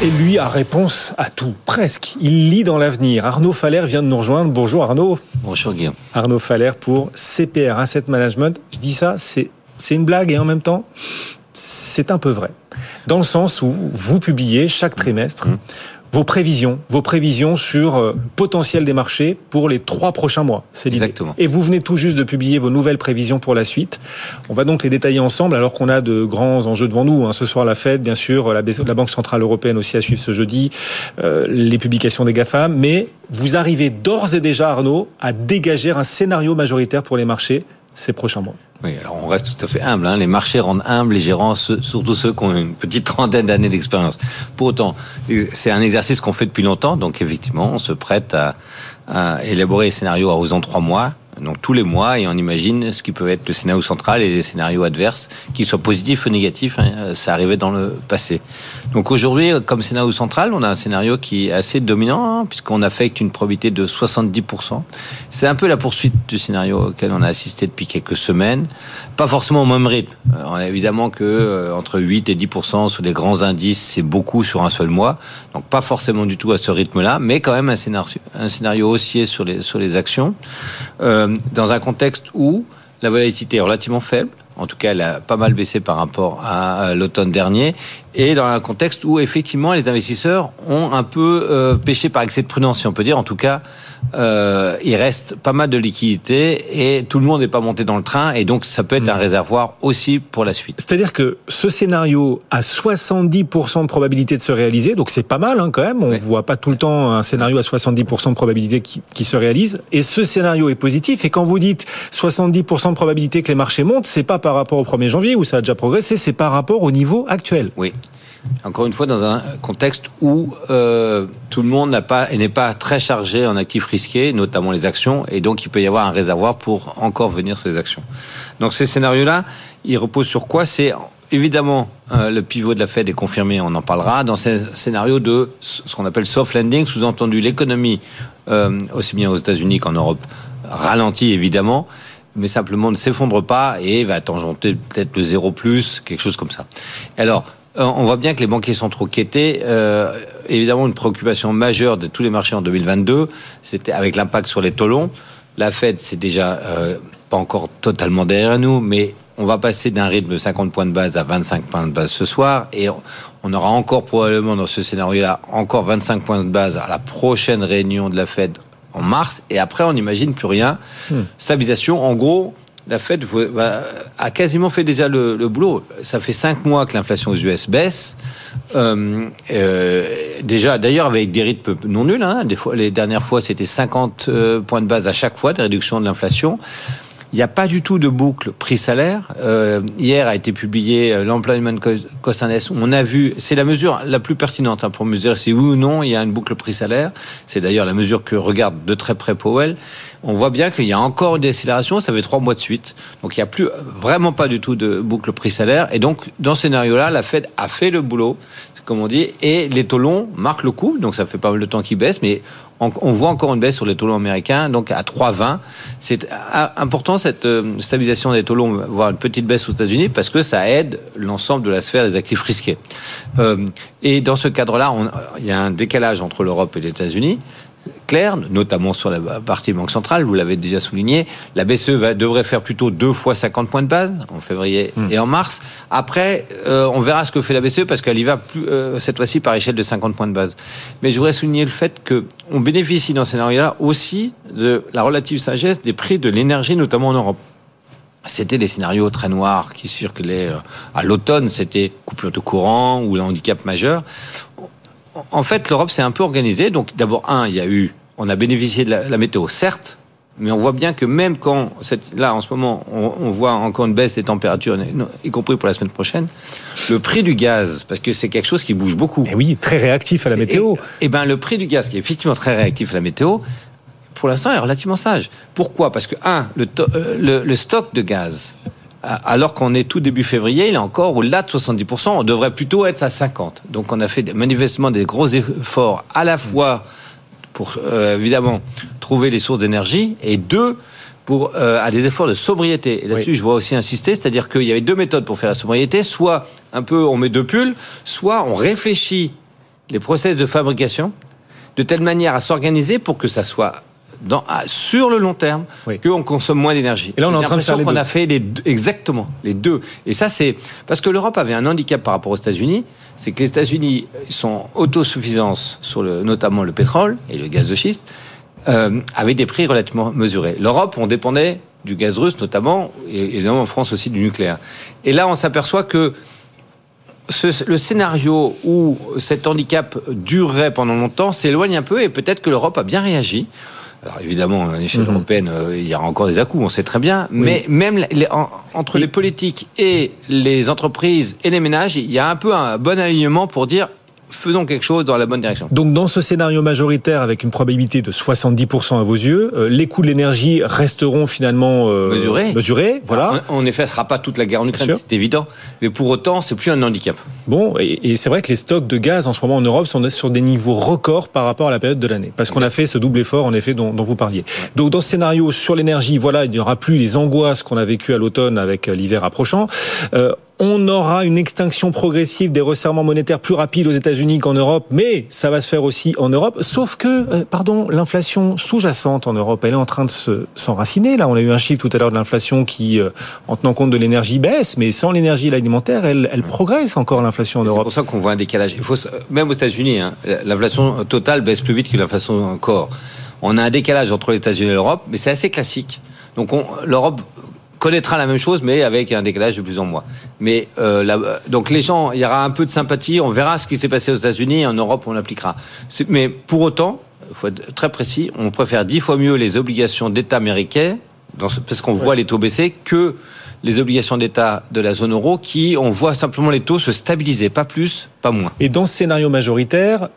Et lui a réponse à tout, presque. Il lit dans l'avenir. Arnaud Faller vient de nous rejoindre. Bonjour Arnaud. Bonjour Guillaume. Arnaud Faller pour CPR Asset Management. Je dis ça, c'est une blague et en même temps, c'est un peu vrai. Dans le sens où vous publiez chaque trimestre vos prévisions sur le potentiel des marchés pour les 3 prochains mois. C'est l'idée. Exactement. Et vous venez tout juste de publier vos nouvelles prévisions pour la suite. On va donc les détailler ensemble alors qu'on a de grands enjeux devant nous. Ce soir, la Fed, bien sûr, la Banque Centrale Européenne aussi à suivre ce jeudi, les publications des GAFAM. Mais vous arrivez d'ores et déjà, Arnaud, à dégager un scénario majoritaire pour les marchés ces prochains mois. Oui, alors on reste tout à fait humble. Les marchés rendent humbles les gérants, surtout ceux qui ont une petite trentaine d'années d'expérience. Pour autant, c'est un exercice qu'on fait depuis longtemps. Donc effectivement, on se prête à élaborer les scénarios à horizon 3 mois, donc tous les mois, et on imagine ce qui peut être le scénario central et les scénarios adverses, qu'ils soient positifs ou négatifs. Ça arrivait dans le passé. Donc aujourd'hui, comme scénario central, on a un scénario qui est assez dominant, puisqu'on affecte une probabilité de 70%. C'est un peu la poursuite du scénario auquel on a assisté depuis quelques semaines, pas forcément au même rythme. On a évidemment que entre 8 et 10% sur les grands indices, c'est beaucoup sur un seul mois, donc pas forcément du tout à ce rythme-là, mais quand même un scénario haussier sur les actions, dans un contexte où la volatilité est relativement faible, en tout cas elle a pas mal baissé par rapport à l'automne dernier, et dans un contexte où effectivement les investisseurs ont un peu péché par excès de prudence, si on peut dire. En tout cas, il reste pas mal de liquidités et tout le monde n'est pas monté dans le train, et donc ça peut être un réservoir aussi pour la suite. C'est-à-dire que ce scénario a 70% de probabilité de se réaliser, donc c'est pas mal quand même, on ne voit pas tout le temps un scénario à 70% de probabilité qui se réalise, et ce scénario est positif. Et quand vous dites 70% de probabilité que les marchés montent, c'est pas par rapport au 1er janvier où ça a déjà progressé, c'est par rapport au niveau actuel. Oui. Encore une fois, dans un contexte où tout le monde n'est pas très chargé en actifs risqués, notamment les actions, et donc il peut y avoir un réservoir pour encore venir sur les actions. Donc ces scénarios-là, ils reposent sur quoi ? C'est évidemment le pivot de la Fed est confirmé, on en parlera, dans ces scénarios de ce qu'on appelle soft landing, sous-entendu l'économie, aussi bien aux États-Unis qu'en Europe, ralentit évidemment, mais simplement ne s'effondre pas et va tangenter peut-être le 0+, quelque chose comme ça. Alors, on voit bien que les banquiers sont trop quêtés. Évidemment, une préoccupation majeure de tous les marchés en 2022, c'était avec l'impact sur les taux longs. La Fed, c'est déjà pas encore totalement derrière nous, mais on va passer d'un rythme de 50 points de base à 25 points de base ce soir, et on aura encore probablement dans ce scénario-là encore 25 points de base à la prochaine réunion de la Fed en mars, et après on n'imagine plus rien. Stabilisation, en gros. La Fed a quasiment fait déjà le boulot. Ça fait 5 mois que l'inflation aux US baisse. Déjà, d'ailleurs, avec des rythmes non nuls. Les dernières fois, c'était 50 points de base à chaque fois de réduction de l'inflation. Il n'y a pas du tout de boucle prix-salaire. Hier a été publié l'Employment Cost Index. On a vu, c'est la mesure la plus pertinente pour mesurer si oui ou non il y a une boucle prix-salaire. C'est d'ailleurs la mesure que regarde de très près Powell. On voit bien qu'il y a encore une décélération, ça fait 3 mois de suite. Donc il n'y a plus vraiment pas du tout de boucle prix-salaire. Et donc, dans ce scénario-là, la Fed a fait le boulot, comme on dit, et les taux longs marquent le coup. Donc ça fait pas mal de temps qu'ils baissent, mais on voit encore une baisse sur les taux longs américains, donc à 3,20. C'est important cette stabilisation des taux longs, voire une petite baisse aux États-Unis, parce que ça aide l'ensemble de la sphère des actifs risqués. Et dans ce cadre-là, il y a un décalage entre l'Europe et les États-Unis clair, notamment sur la partie banque centrale, vous l'avez déjà souligné, la BCE devrait faire plutôt 2 fois 50 points de base, en février et en mars. Après, on verra ce que fait la BCE, parce qu'elle y va plus, cette fois-ci par échelle de 50 points de base. Mais je voudrais souligner le fait qu'on bénéficie dans ce scénario-là aussi de la relative sagesse des prix de l'énergie, notamment en Europe. C'était des scénarios très noirs qui circulaient à l'automne, c'était coupure de courant ou handicap majeur. En fait, l'Europe s'est un peu organisée. Donc, d'abord, on a bénéficié de la météo, certes, mais on voit bien que même quand, là, en ce moment, on voit encore une baisse des températures, y compris pour la semaine prochaine, le prix du gaz, parce que c'est quelque chose qui bouge beaucoup. Et oui, très réactif à la météo. Et bien, le prix du gaz, qui est effectivement très réactif à la météo, pour l'instant, est relativement sage. Pourquoi ? Parce que, le stock de gaz, alors qu'on est tout début février, il est encore au-delà de 70%, on devrait plutôt être à 50%. Donc on a fait manifestement des gros efforts, à la fois pour, évidemment, trouver les sources d'énergie, et deux, pour à des efforts de sobriété. Et là-dessus, je vois aussi insister, c'est-à-dire qu'il y avait deux méthodes pour faire la sobriété, soit un peu on met deux pulls, soit on réfléchit les process de fabrication, de telle manière à s'organiser pour que ça soit... sur le long terme, qu'on consomme moins d'énergie. Et là, on est en train de faire les deux. On a fait exactement les deux. Et ça, c'est parce que l'Europe avait un handicap par rapport aux États-Unis, c'est que les États-Unis sont autosuffisance sur notamment le pétrole et le gaz de schiste, avec des prix relativement mesurés. L'Europe, on dépendait du gaz russe notamment, et évidemment en France aussi du nucléaire. Et là, on s'aperçoit que le scénario où cet handicap durerait pendant longtemps s'éloigne un peu, et peut-être que l'Europe a bien réagi. Alors évidemment, à l'échelle européenne, il y aura encore des à-coups, on sait très bien. Mais même entre les politiques et les entreprises et les ménages, il y a un peu un bon alignement pour dire... faisons quelque chose dans la bonne direction. Donc dans ce scénario majoritaire, avec une probabilité de 70% à vos yeux, les coûts de l'énergie resteront finalement mesurés. Voilà. En effet, ça ne sera pas toute la guerre en Ukraine, c'est évident. Mais pour autant, c'est plus un handicap. Bon, et c'est vrai que les stocks de gaz en ce moment en Europe sont sur des niveaux records par rapport à la période de l'année. Parce qu'on a fait ce double effort, en effet, dont vous parliez. Ouais. Donc dans ce scénario sur l'énergie, voilà, il n'y aura plus les angoisses qu'on a vécues à l'automne avec l'hiver approchant. On aura une extinction progressive des resserrements monétaires plus rapide aux États-Unis qu'en Europe, mais ça va se faire aussi en Europe. Sauf que, l'inflation sous-jacente en Europe, elle est en train de s'enraciner. Là, on a eu un chiffre tout à l'heure de l'inflation qui, en tenant compte de l'énergie, baisse, mais sans l'énergie et l'alimentaire, elle progresse encore, l'inflation en Europe. C'est pour ça qu'on voit un décalage. Même aux États-Unis, l'inflation totale baisse plus vite que l'inflation en corps. On a un décalage entre les États-Unis et l'Europe, mais c'est assez classique. Donc, l'Europe connaîtra la même chose, mais avec un décalage de plus en moins. Mais donc les gens, il y aura un peu de sympathie, on verra ce qui s'est passé aux États-Unis, et en Europe, on l'appliquera. Mais pour autant, il faut être très précis, on préfère 10 fois mieux les obligations d'État américains, parce qu'on voit les taux baisser, que les obligations d'État de la zone euro, qui, on voit simplement les taux se stabiliser, pas plus, pas moins. Et dans ce scénario majoritaire,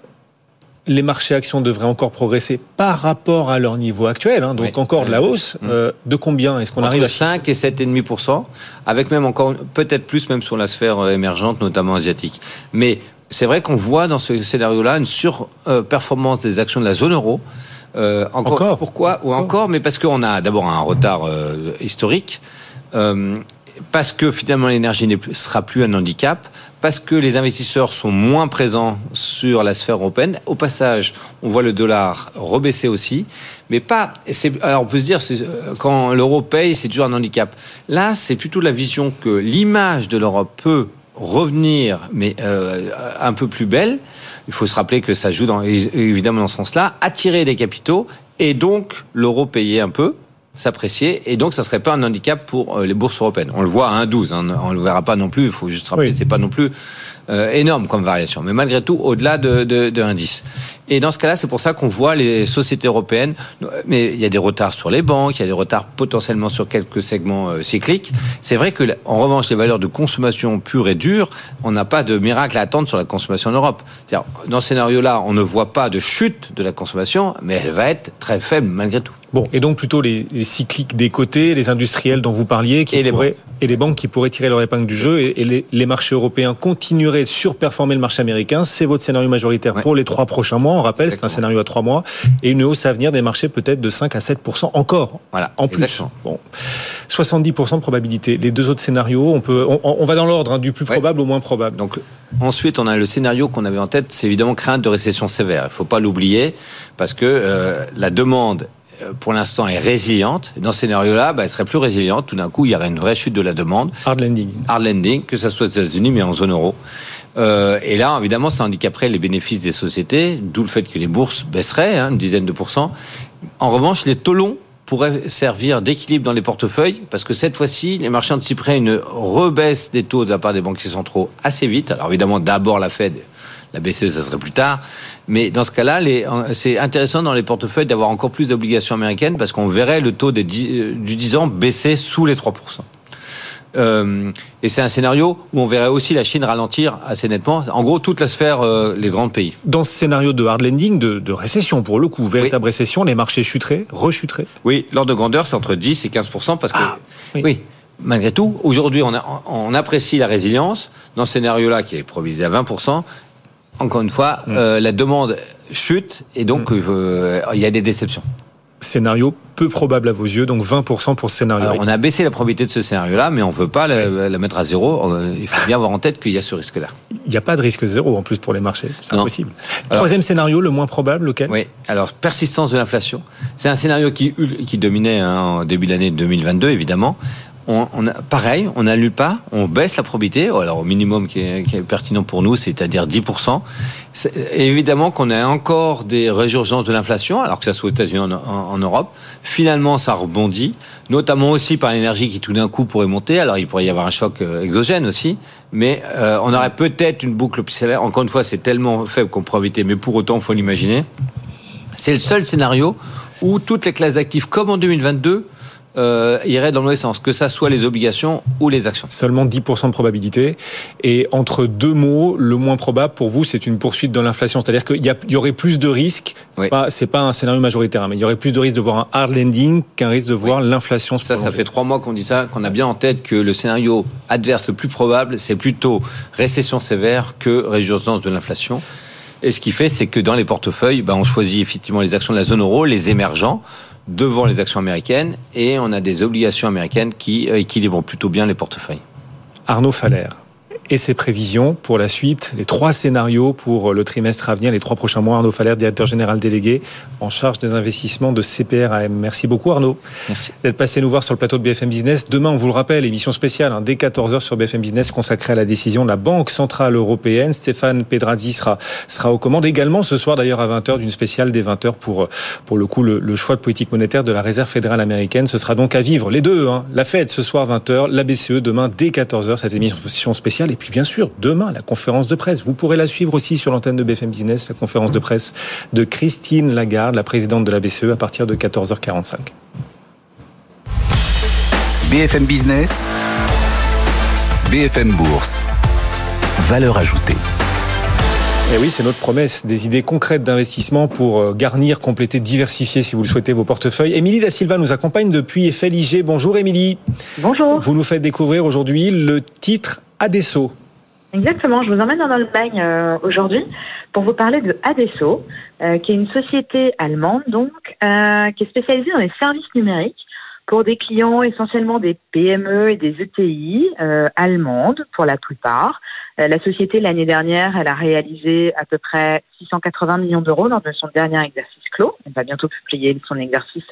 les marchés actions devraient encore progresser par rapport à leur niveau actuel, hein, donc encore de la hausse. De combien est-ce qu'on arrive à 5 et 7,5%, avec même encore peut-être plus, même sur la sphère émergente, notamment asiatique. Mais c'est vrai qu'on voit dans ce scénario-là une surperformance des actions de la zone euro. Pourquoi ? Mais parce qu'on a d'abord un retard historique. Parce que finalement l'énergie ne sera plus un handicap, parce que les investisseurs sont moins présents sur la sphère européenne. Au passage, on voit le dollar rebaisser aussi, mais pas... alors on peut se dire, quand l'euro paye, c'est toujours un handicap. Là, c'est plutôt la vision que l'image de l'Europe peut revenir, mais un peu plus belle. Il faut se rappeler que ça joue évidemment dans ce sens-là, attirer des capitaux, et donc l'euro payer un peu, s'apprécier, et donc ça ne serait pas un handicap pour les bourses européennes. On le voit à 1,12, on ne le verra pas non plus, il faut juste rappeler, c'est pas non plus énorme comme variation, mais malgré tout au-delà de 1,10. Et dans ce cas-là, c'est pour ça qu'on voit les sociétés européennes, mais il y a des retards sur les banques, il y a des retards potentiellement sur quelques segments cycliques. C'est vrai que, en revanche, les valeurs de consommation pure et dure, on n'a pas de miracle à attendre sur la consommation en Europe. C'est-à-dire, dans ce scénario-là, on ne voit pas de chute de la consommation, mais elle va être très faible malgré tout. Bon, et donc plutôt les cycliques des côtés, les industriels dont vous parliez, et les banques qui pourraient tirer leur épingle du jeu, et les marchés européens continueraient de surperformer le marché américain. C'est votre scénario majoritaire pour les 3 prochains mois. on rappelle. Exactement. C'est un scénario à 3 mois et une hausse à venir des marchés peut-être de 5 à 7% encore. Voilà. En plus. Exactement. Bon. 70% de probabilité. Les deux autres scénarios, on va dans l'ordre, hein, du plus probable au moins probable. Donc, ensuite, on a le scénario qu'on avait en tête, c'est évidemment crainte de récession sévère. Il ne faut pas l'oublier parce que la demande, pour l'instant, est résiliente. Dans ce scénario-là, elle serait plus résiliente. Tout d'un coup, il y aurait une vraie chute de la demande. Hard landing. Hard landing, que ce soit aux États-Unis, mais en zone euro. Et là, évidemment, ça handicaperait les bénéfices des sociétés, d'où le fait que les bourses baisseraient, une dizaine de pourcents. En revanche, les taux longs pourraient servir d'équilibre dans les portefeuilles, parce que cette fois-ci, les marchés anticiperaient une rebaisse des taux de la part des banquiers centraux assez vite. Alors évidemment, d'abord la Fed... La BCE, ça serait plus tard. Mais dans ce cas-là, c'est intéressant dans les portefeuilles d'avoir encore plus d'obligations américaines parce qu'on verrait le taux du 10 ans baisser sous les 3%. Et c'est un scénario où on verrait aussi la Chine ralentir assez nettement. En gros, toute la sphère, les grands pays. Dans ce scénario de hard landing, de récession pour le coup, véritable récession, les marchés chuteraient, rechuteraient. Oui, l'ordre de grandeur, c'est entre 10 et 15% parce que... Oui. Malgré tout, aujourd'hui, on apprécie la résilience. Dans ce scénario-là, qui est provisé à 20%, encore une fois, la demande chute et donc il y a des déceptions. Scénario peu probable à vos yeux, donc 20% pour ce scénario. Alors, on a baissé la probabilité de ce scénario-là, mais on ne veut pas la mettre à zéro. Il faut bien avoir en tête qu'il y a ce risque-là. Il n'y a pas de risque zéro en plus pour les marchés, c'est impossible. Troisième scénario, le moins probable, lequel ? Oui, alors persistance de l'inflation. C'est un scénario qui dominait en début de l'année 2022, évidemment. On n'annule pas, on baisse la probabilité, alors au minimum qui est pertinent pour nous, c'est-à-dire 10%. C'est évidemment qu'on a encore des résurgences de l'inflation, alors que ça soit aux États-Unis en Europe. Finalement, ça rebondit, notamment aussi par l'énergie qui tout d'un coup pourrait monter. Alors il pourrait y avoir un choc exogène aussi, mais on aurait peut-être une boucle piscinaire. Encore une fois, c'est tellement faible qu'on pourrait éviter, mais pour autant, il faut l'imaginer. C'est le seul scénario où toutes les classes d'actifs, comme en 2022, irait dans le mauvais sens, que ça soit les obligations ou les actions. Seulement 10% de probabilité. Et entre deux mots, le moins probable pour vous, c'est une poursuite de l'inflation. C'est-à-dire qu'il y aurait plus de risques. C'est pas un scénario majoritaire, mais il y aurait plus de risques de voir un hard landing qu'un risque de voir l'inflation se prolonger. Ça fait 3 mois qu'on dit ça, qu'on a bien en tête que le scénario adverse le plus probable, c'est plutôt récession sévère que résurgence de l'inflation. Et ce qui fait, c'est que dans les portefeuilles, on choisit effectivement les actions de la zone euro, les émergents, devant les actions américaines, et on a des obligations américaines qui équilibrent plutôt bien les portefeuilles. Arnaud Faller et ses prévisions pour la suite, les 3 scénarios pour le trimestre à venir, les 3 prochains mois. Arnaud Faller, directeur général délégué en charge des investissements de CPRAM. Merci beaucoup Arnaud. Merci d'être passé nous voir sur le plateau de BFM Business. Demain, on vous le rappelle, émission spéciale dès 14h sur BFM Business consacrée à la décision de la Banque Centrale Européenne. Stéphane Pedrazzi sera aux commandes également ce soir d'ailleurs à 20h d'une spéciale dès 20h pour le coup le choix de politique monétaire de la Réserve fédérale américaine. Ce sera donc à vivre les deux, la Fed ce soir 20h, la BCE demain dès 14h, cette émission spéciale. Et puis bien sûr, demain, la conférence de presse. Vous pourrez la suivre aussi sur l'antenne de BFM Business, la conférence de presse de Christine Lagarde, la présidente de la BCE, à partir de 14h45. BFM Business, BFM Bourse, valeur ajoutée. Et oui, c'est notre promesse, des idées concrètes d'investissement pour garnir, compléter, diversifier, si vous le souhaitez, vos portefeuilles. Émilie Da Silva nous accompagne depuis FLIG. Bonjour Émilie. Bonjour. Vous nous faites découvrir aujourd'hui le titre Adesso. Exactement, je vous emmène en Allemagne aujourd'hui pour vous parler de Adesso, qui est une société allemande donc, qui est spécialisée dans les services numériques pour des clients essentiellement des PME et des ETI allemandes pour la plupart. La société, l'année dernière, elle a réalisé à peu près 680 millions d'euros lors de son dernier exercice clos. Elle va bientôt publier son exercice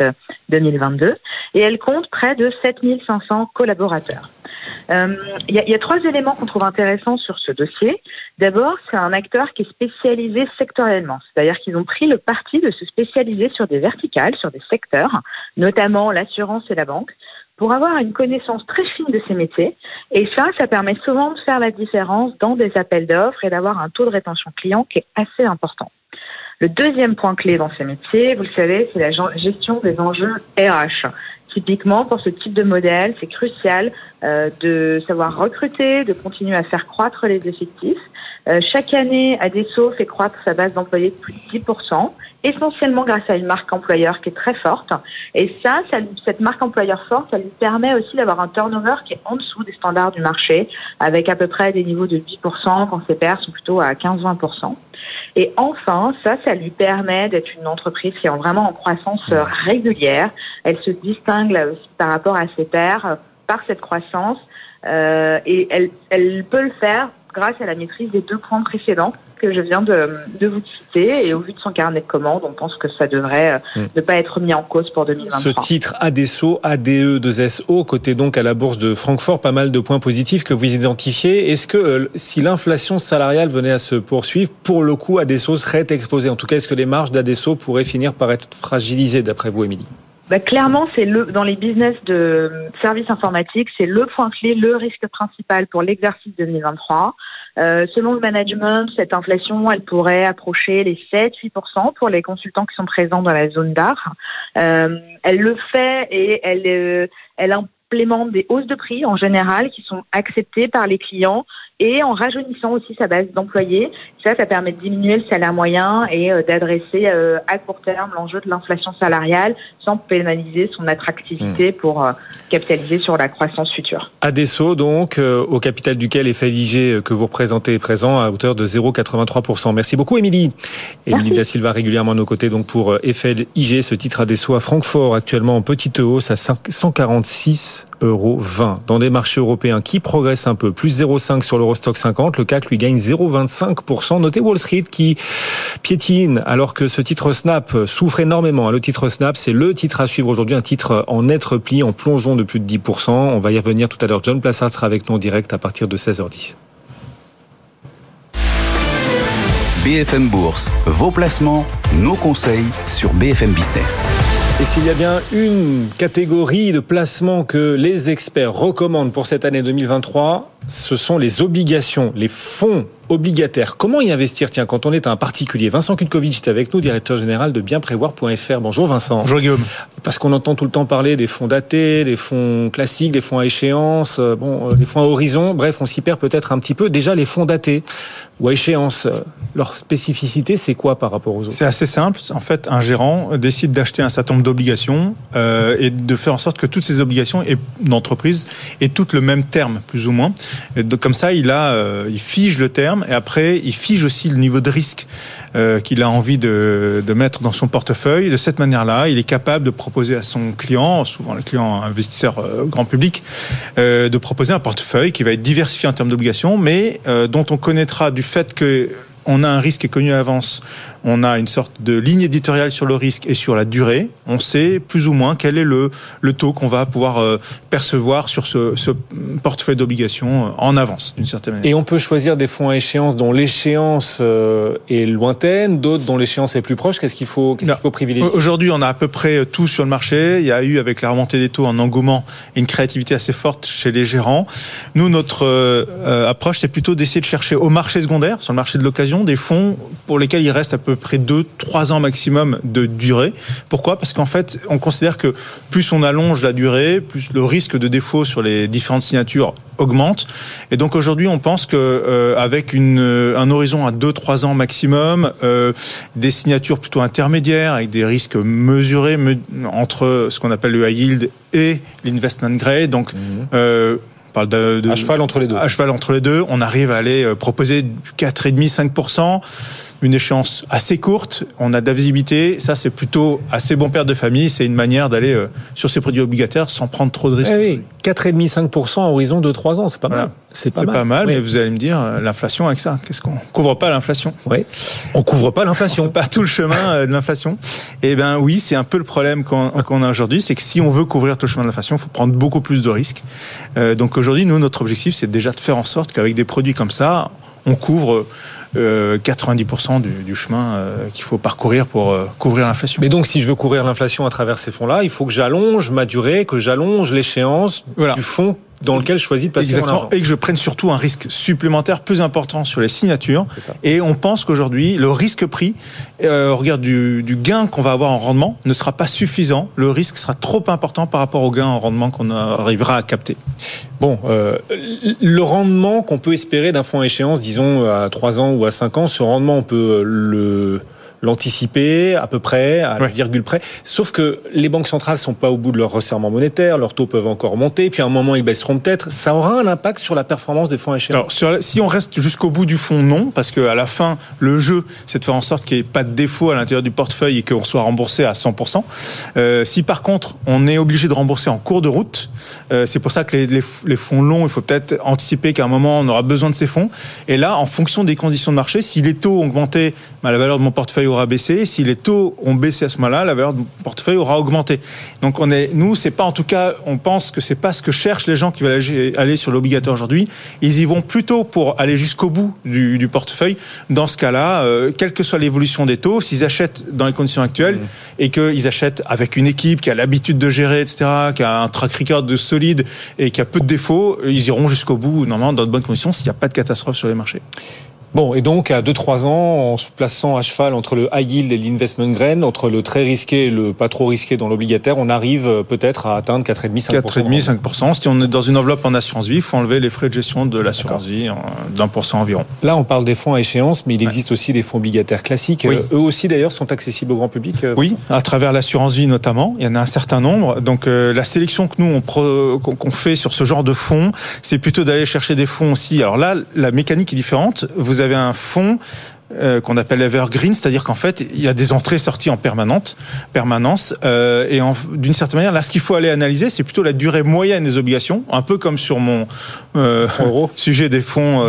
2022 et elle compte près de 7500 collaborateurs. Il y a 3 éléments qu'on trouve intéressants sur ce dossier. D'abord, c'est un acteur qui est spécialisé sectoriellement, c'est-à-dire qu'ils ont pris le parti de se spécialiser sur des verticales, sur des secteurs, notamment l'assurance et la banque, pour avoir une connaissance très fine de ces métiers. Et ça permet souvent de faire la différence dans des appels d'offres et d'avoir un taux de rétention client qui est assez important. Le deuxième point clé dans ces métiers, vous le savez, c'est la gestion des enjeux RH. Typiquement, pour ce type de modèle, c'est crucial de savoir recruter, de continuer à faire croître les effectifs. Chaque année, Adesso fait croître sa base d'employés de plus de 10%, essentiellement grâce à une marque employeur qui est très forte. Et cette marque employeur forte, ça lui permet aussi d'avoir un turnover qui est en dessous des standards du marché, avec à peu près des niveaux de 10% quand ses pairs sont plutôt à 15-20%. Et enfin, ça lui permet d'être une entreprise qui est vraiment en croissance régulière. Elle se distingue là aussi par rapport à ses pairs par cette croissance et elle peut le faire grâce à la maîtrise des deux points précédents que je viens de vous citer. Et au vu de son carnet de commandes, on pense que ça devrait ne pas être mis en cause pour 2023. Ce titre Adesso, ADE2SO, coté donc à la bourse de Francfort, pas mal de points positifs que vous identifiez. Est-ce que si l'inflation salariale venait à se poursuivre, pour le coup Adesso serait explosée ? En tout cas, est-ce que les marges d'Adesso pourraient finir par être fragilisées d'après vous, Émilie ? Clairement, c'est dans les business de services informatiques, c'est le point clé, le risque principal pour l'exercice 2023. Selon le management, cette inflation, elle pourrait approcher les 7-8% pour les consultants qui sont présents dans la zone d'art. Elle le fait et elle implémente des hausses de prix en général qui sont acceptées par les clients et en rajeunissant aussi sa base d'employés. Ça permet de diminuer le salaire moyen et d'adresser à court terme l'enjeu de l'inflation salariale sans pénaliser son attractivité pour capitaliser sur la croissance future. Adesso, donc, au capital duquel FLIG que vous représentez est présent à hauteur de 0,83%. Merci beaucoup, Émilie. Émilie Da Silva régulièrement à nos côtés donc, pour FLIG, ce titre Adesso à Francfort, actuellement en petite hausse à 146,20 €. Dans des marchés européens qui progressent un peu, plus 0,5 sur l'Eurostoxx 50, le CAC lui gagne 0,25%. Notez Wall Street qui piétine alors que ce titre Snap souffre énormément. Le titre Snap, c'est le titre à suivre aujourd'hui, un titre en net repli, en plongeon de plus de 10%. On va y revenir tout à l'heure. John Plassard sera avec nous en direct à partir de 16h10. BFM Bourse, vos placements, nos conseils sur BFM Business. Et s'il y a bien une catégorie de placements que les experts recommandent pour cette année 2023, ce sont les obligations, les fonds obligataires. Comment y investir ? Tiens, quand on est un particulier, Vincent Kutkovitch est avec nous, directeur général de bienprévoir.fr. Bonjour Vincent. Bonjour Guillaume. Parce qu'on entend tout le temps parler des fonds datés, des fonds classiques, des fonds à échéance, des fonds à horizon. Bref, on s'y perd peut-être un petit peu. Déjà, les fonds datés ou à échéance, leur spécificité, c'est quoi par rapport aux autres ? C'est assez simple. En fait, un gérant décide d'acheter un certain nombre d'obligations et de faire en sorte que toutes ces obligations d'entreprise aient toutes le même terme, plus ou moins. Et donc, comme ça, il fige le terme. Et après, il fige aussi le niveau de risque qu'il a envie de mettre dans son portefeuille. De cette manière-là, il est capable de proposer à son client, souvent le client investisseur grand public, de proposer un portefeuille qui va être diversifié en termes d'obligations, mais dont on connaîtra du fait que on a un risque qui est connu à l'avance, on a une sorte de ligne éditoriale sur le risque et sur la durée, on sait plus ou moins quel est le taux qu'on va pouvoir percevoir sur ce portefeuille d'obligations en avance, d'une certaine manière. Et on peut choisir des fonds à échéance dont l'échéance est lointaine, d'autres dont l'échéance est plus proche, qu'est-ce qu'il faut privilégier ? Aujourd'hui, on a à peu près tout sur le marché, il y a eu avec la remontée des taux un engouement et une créativité assez forte chez les gérants. Nous, notre approche, c'est plutôt d'essayer de chercher au marché secondaire, sur le marché de l'occasion, des fonds pour lesquels il reste à peu près 2-3 ans maximum de durée. Pourquoi ? Parce qu'en fait, on considère que plus on allonge la durée, plus le risque de défaut sur les différentes signatures augmente. Et donc aujourd'hui, on pense que avec un horizon à 2-3 ans maximum, des signatures plutôt intermédiaires avec des risques mesurés entre ce qu'on appelle le high yield et l'investment grade. Donc à cheval entre les deux. À cheval entre les deux, on arrive à aller proposer du 4,5-5%, une échéance assez courte, on a de la visibilité, ça c'est plutôt assez bon père de famille, c'est une manière d'aller sur ces produits obligataires sans prendre trop de risques. Ah oui, 4,5-5% à horizon de 3 ans, c'est pas mal. C'est pas mal, mais vous allez me dire, l'inflation avec ça, qu'est-ce qu'on couvre pas l'inflation ? Oui, on couvre pas l'inflation. On fait pas tout le chemin de l'inflation. Eh bien oui, c'est un peu le problème qu'on a aujourd'hui, c'est que si on veut couvrir tout le chemin de l'inflation, il faut prendre beaucoup plus de risques. Donc aujourd'hui, nous, notre objectif, c'est déjà de faire en sorte qu'avec des produits comme ça, on couvre 90% du chemin qu'il faut parcourir pour couvrir l'inflation. Mais donc, si je veux couvrir l'inflation à travers ces fonds-là, il faut que j'allonge ma durée, que j'allonge l'échéance du fonds dans lequel je choisis de passer mon argent. Et que je prenne surtout un risque supplémentaire plus important sur les signatures. Et on pense qu'aujourd'hui, le risque pris, au regard du gain qu'on va avoir en rendement, ne sera pas suffisant. Le risque sera trop important par rapport au gain en rendement qu'on arrivera à capter. Bon, le rendement qu'on peut espérer d'un fonds à échéance, disons à 3 ans ou à 5 ans, ce rendement, on peut le l'anticiper à peu près, à la virgule près. Sauf que les banques centrales sont pas au bout de leur resserrement monétaire, leurs taux peuvent encore monter, puis à un moment ils baisseront peut-être. Ça aura un impact sur la performance des fonds à échéance. Alors, si on reste jusqu'au bout du fonds, non, parce qu'à la fin, le jeu, c'est de faire en sorte qu'il n'y ait pas de défaut à l'intérieur du portefeuille et qu'on soit remboursé à 100%. Si par contre, on est obligé de rembourser en cours de route, c'est pour ça que les fonds longs, il faut peut-être anticiper qu'à un moment, on aura besoin de ces fonds. Et là, en fonction des conditions de marché, si les taux ont augmenté, bah, la valeur de mon portefeuille aura baissé. Si les taux ont baissé à ce moment-là, la valeur de mon portefeuille aura augmenté. Donc, nous, c'est pas, en tout cas, on pense que c'est pas ce que cherchent les gens qui veulent aller sur l'obligataire aujourd'hui. Ils y vont plutôt pour aller jusqu'au bout du portefeuille. Dans ce cas-là, quelle que soit l'évolution des taux, s'ils achètent dans les conditions actuelles et qu'ils achètent avec une équipe qui a l'habitude de gérer, etc., qui a un track record de solide et qui a peu de défauts, ils iront jusqu'au bout, normalement, dans de bonnes conditions, s'il n'y a pas de catastrophe sur les marchés. Bon, et donc, à 2-3 ans, en se plaçant à cheval entre le high yield et l'investment grade, entre le très risqué et le pas trop risqué dans l'obligataire, on arrive peut-être à atteindre 4,5-5%. 4,5-5%. Si on est dans une enveloppe en assurance vie, il faut enlever les frais de gestion de l'assurance vie d'1% environ. Là, on parle des fonds à échéance, mais il existe aussi des fonds obligataires classiques. Oui. Eux aussi, d'ailleurs, sont accessibles au grand public. Oui, à travers l'assurance vie notamment. Il y en a un certain nombre. Donc, la sélection que nous, qu'on fait sur ce genre de fonds, c'est plutôt d'aller chercher des fonds aussi. Alors là, la mécanique est différente. Vous avez un fonds qu'on appelle evergreen, c'est-à-dire qu'en fait, il y a des entrées-sorties en permanence. D'une certaine manière, là, ce qu'il faut aller analyser, c'est plutôt la durée moyenne des obligations, un peu comme sur mon sujet des fonds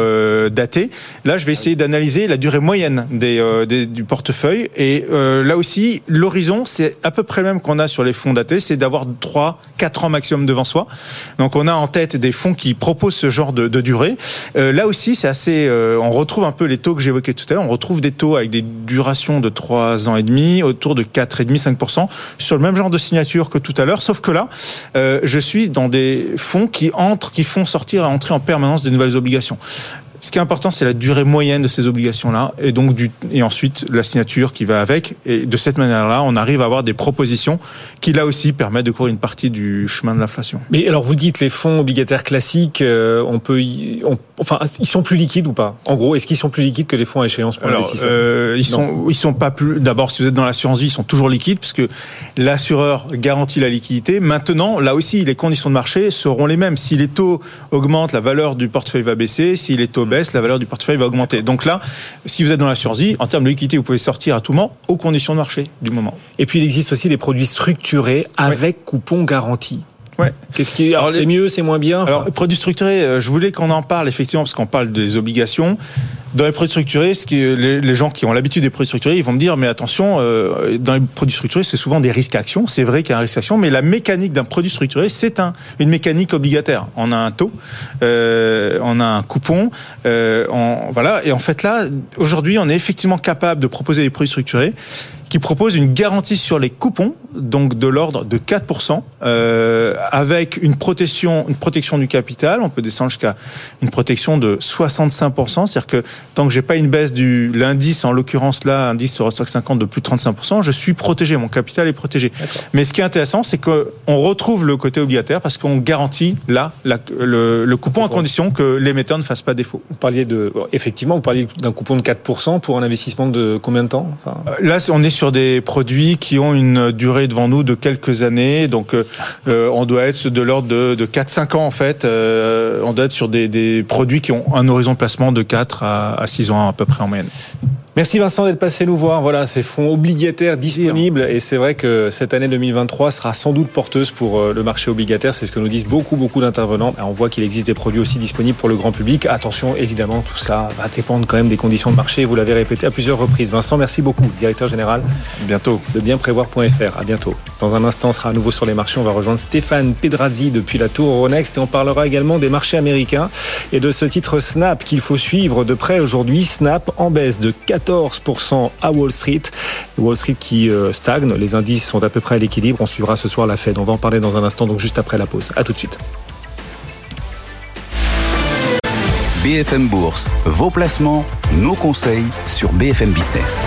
datés. Là, je vais essayer d'analyser la durée moyenne du portefeuille. Et là aussi, l'horizon, c'est à peu près le même qu'on a sur les fonds datés, c'est d'avoir 3-4 ans maximum devant soi. Donc, on a en tête des fonds qui proposent ce genre de durée. Là aussi, c'est assez... on retrouve un peu les taux que j'évoquais tout à l'heure. On retrouve des taux avec des durations de 3 ans et demi, autour de 4,5-5%, sur le même genre de signature que tout à l'heure, sauf que là, je suis dans des fonds qui font sortir et entrer en permanence des nouvelles obligations. Ce qui est important, c'est la durée moyenne de ces obligations-là, et donc et ensuite la signature qui va avec. Et de cette manière-là, on arrive à avoir des propositions qui, là aussi, permettent de courir une partie du chemin de l'inflation. Mais alors, vous dites les fonds obligataires classiques, ils sont plus liquides ou pas ? En gros, est-ce qu'ils sont plus liquides que les fonds à échéance pour l'investisseur ? Ils sont pas plus. D'abord, si vous êtes dans l'assurance vie, ils sont toujours liquides puisque l'assureur garantit la liquidité. Maintenant, là aussi, les conditions de marché seront les mêmes. Si les taux augmentent, la valeur du portefeuille va baisser. Si les taux baisse, la valeur du portefeuille va augmenter. Donc là, si vous êtes dans la survie, en termes de liquidité, vous pouvez sortir à tout moment aux conditions de marché du moment. Et puis, il existe aussi des produits structurés avec coupons garantis. Ouais. Qu'est-ce qui c'est mieux, c'est moins bien. Alors, produits structurés, je voulais qu'on en parle effectivement parce qu'on parle des obligations. Dans les produits structurés, les gens qui ont l'habitude des produits structurés, ils vont me dire mais attention, dans les produits structurés, c'est souvent des risques actions. C'est vrai qu'il y a un risque action, mais la mécanique d'un produit structuré, c'est une mécanique obligataire. On a un taux, on a un coupon, et en fait là, aujourd'hui, on est effectivement capable de proposer des produits structurés qui propose une garantie sur les coupons, donc de l'ordre de 4%, avec une protection du capital. On peut descendre jusqu'à une protection de 65%, c'est-à-dire que tant que j'ai pas une baisse de l'indice, en l'occurrence là, indice sur Eurostoxx 50 de plus de 35%, je suis protégé, mon capital est protégé. D'accord. Mais ce qui est intéressant, c'est qu'on retrouve le côté obligataire parce qu'on garantit là le coupon à condition que l'émetteur ne fasse pas défaut. Vous parliez d'un coupon de 4% pour un investissement de combien de temps ? Là, on est sur des produits qui ont une durée devant nous de quelques années, donc on doit être de l'ordre de 4-5 ans en fait, on doit être sur des produits qui ont un horizon de placement de 4 à 6 ans à peu près en moyenne. Merci Vincent d'être passé nous voir. Voilà, ces fonds obligataires disponibles. Et c'est vrai que cette année 2023 sera sans doute porteuse pour le marché obligataire. C'est ce que nous disent beaucoup d'intervenants. On voit qu'il existe des produits aussi disponibles pour le grand public. Attention, évidemment, tout cela va dépendre quand même des conditions de marché. Vous l'avez répété à plusieurs reprises. Vincent, merci beaucoup. Directeur général bientôt de bienprévoir.fr. À bientôt. Dans un instant, on sera à nouveau sur les marchés. On va rejoindre Stéphane Pedrazzi depuis la tour Euronext. Et on parlera également des marchés américains et de ce titre Snap qu'il faut suivre de près aujourd'hui. Snap en baisse de 14% à Wall Street. Wall Street qui stagne, les indices sont à peu près à l'équilibre. On suivra ce soir la Fed. On va en parler dans un instant, donc juste après la pause. À tout de suite. BFM Bourse, vos placements, nos conseils sur BFM Business.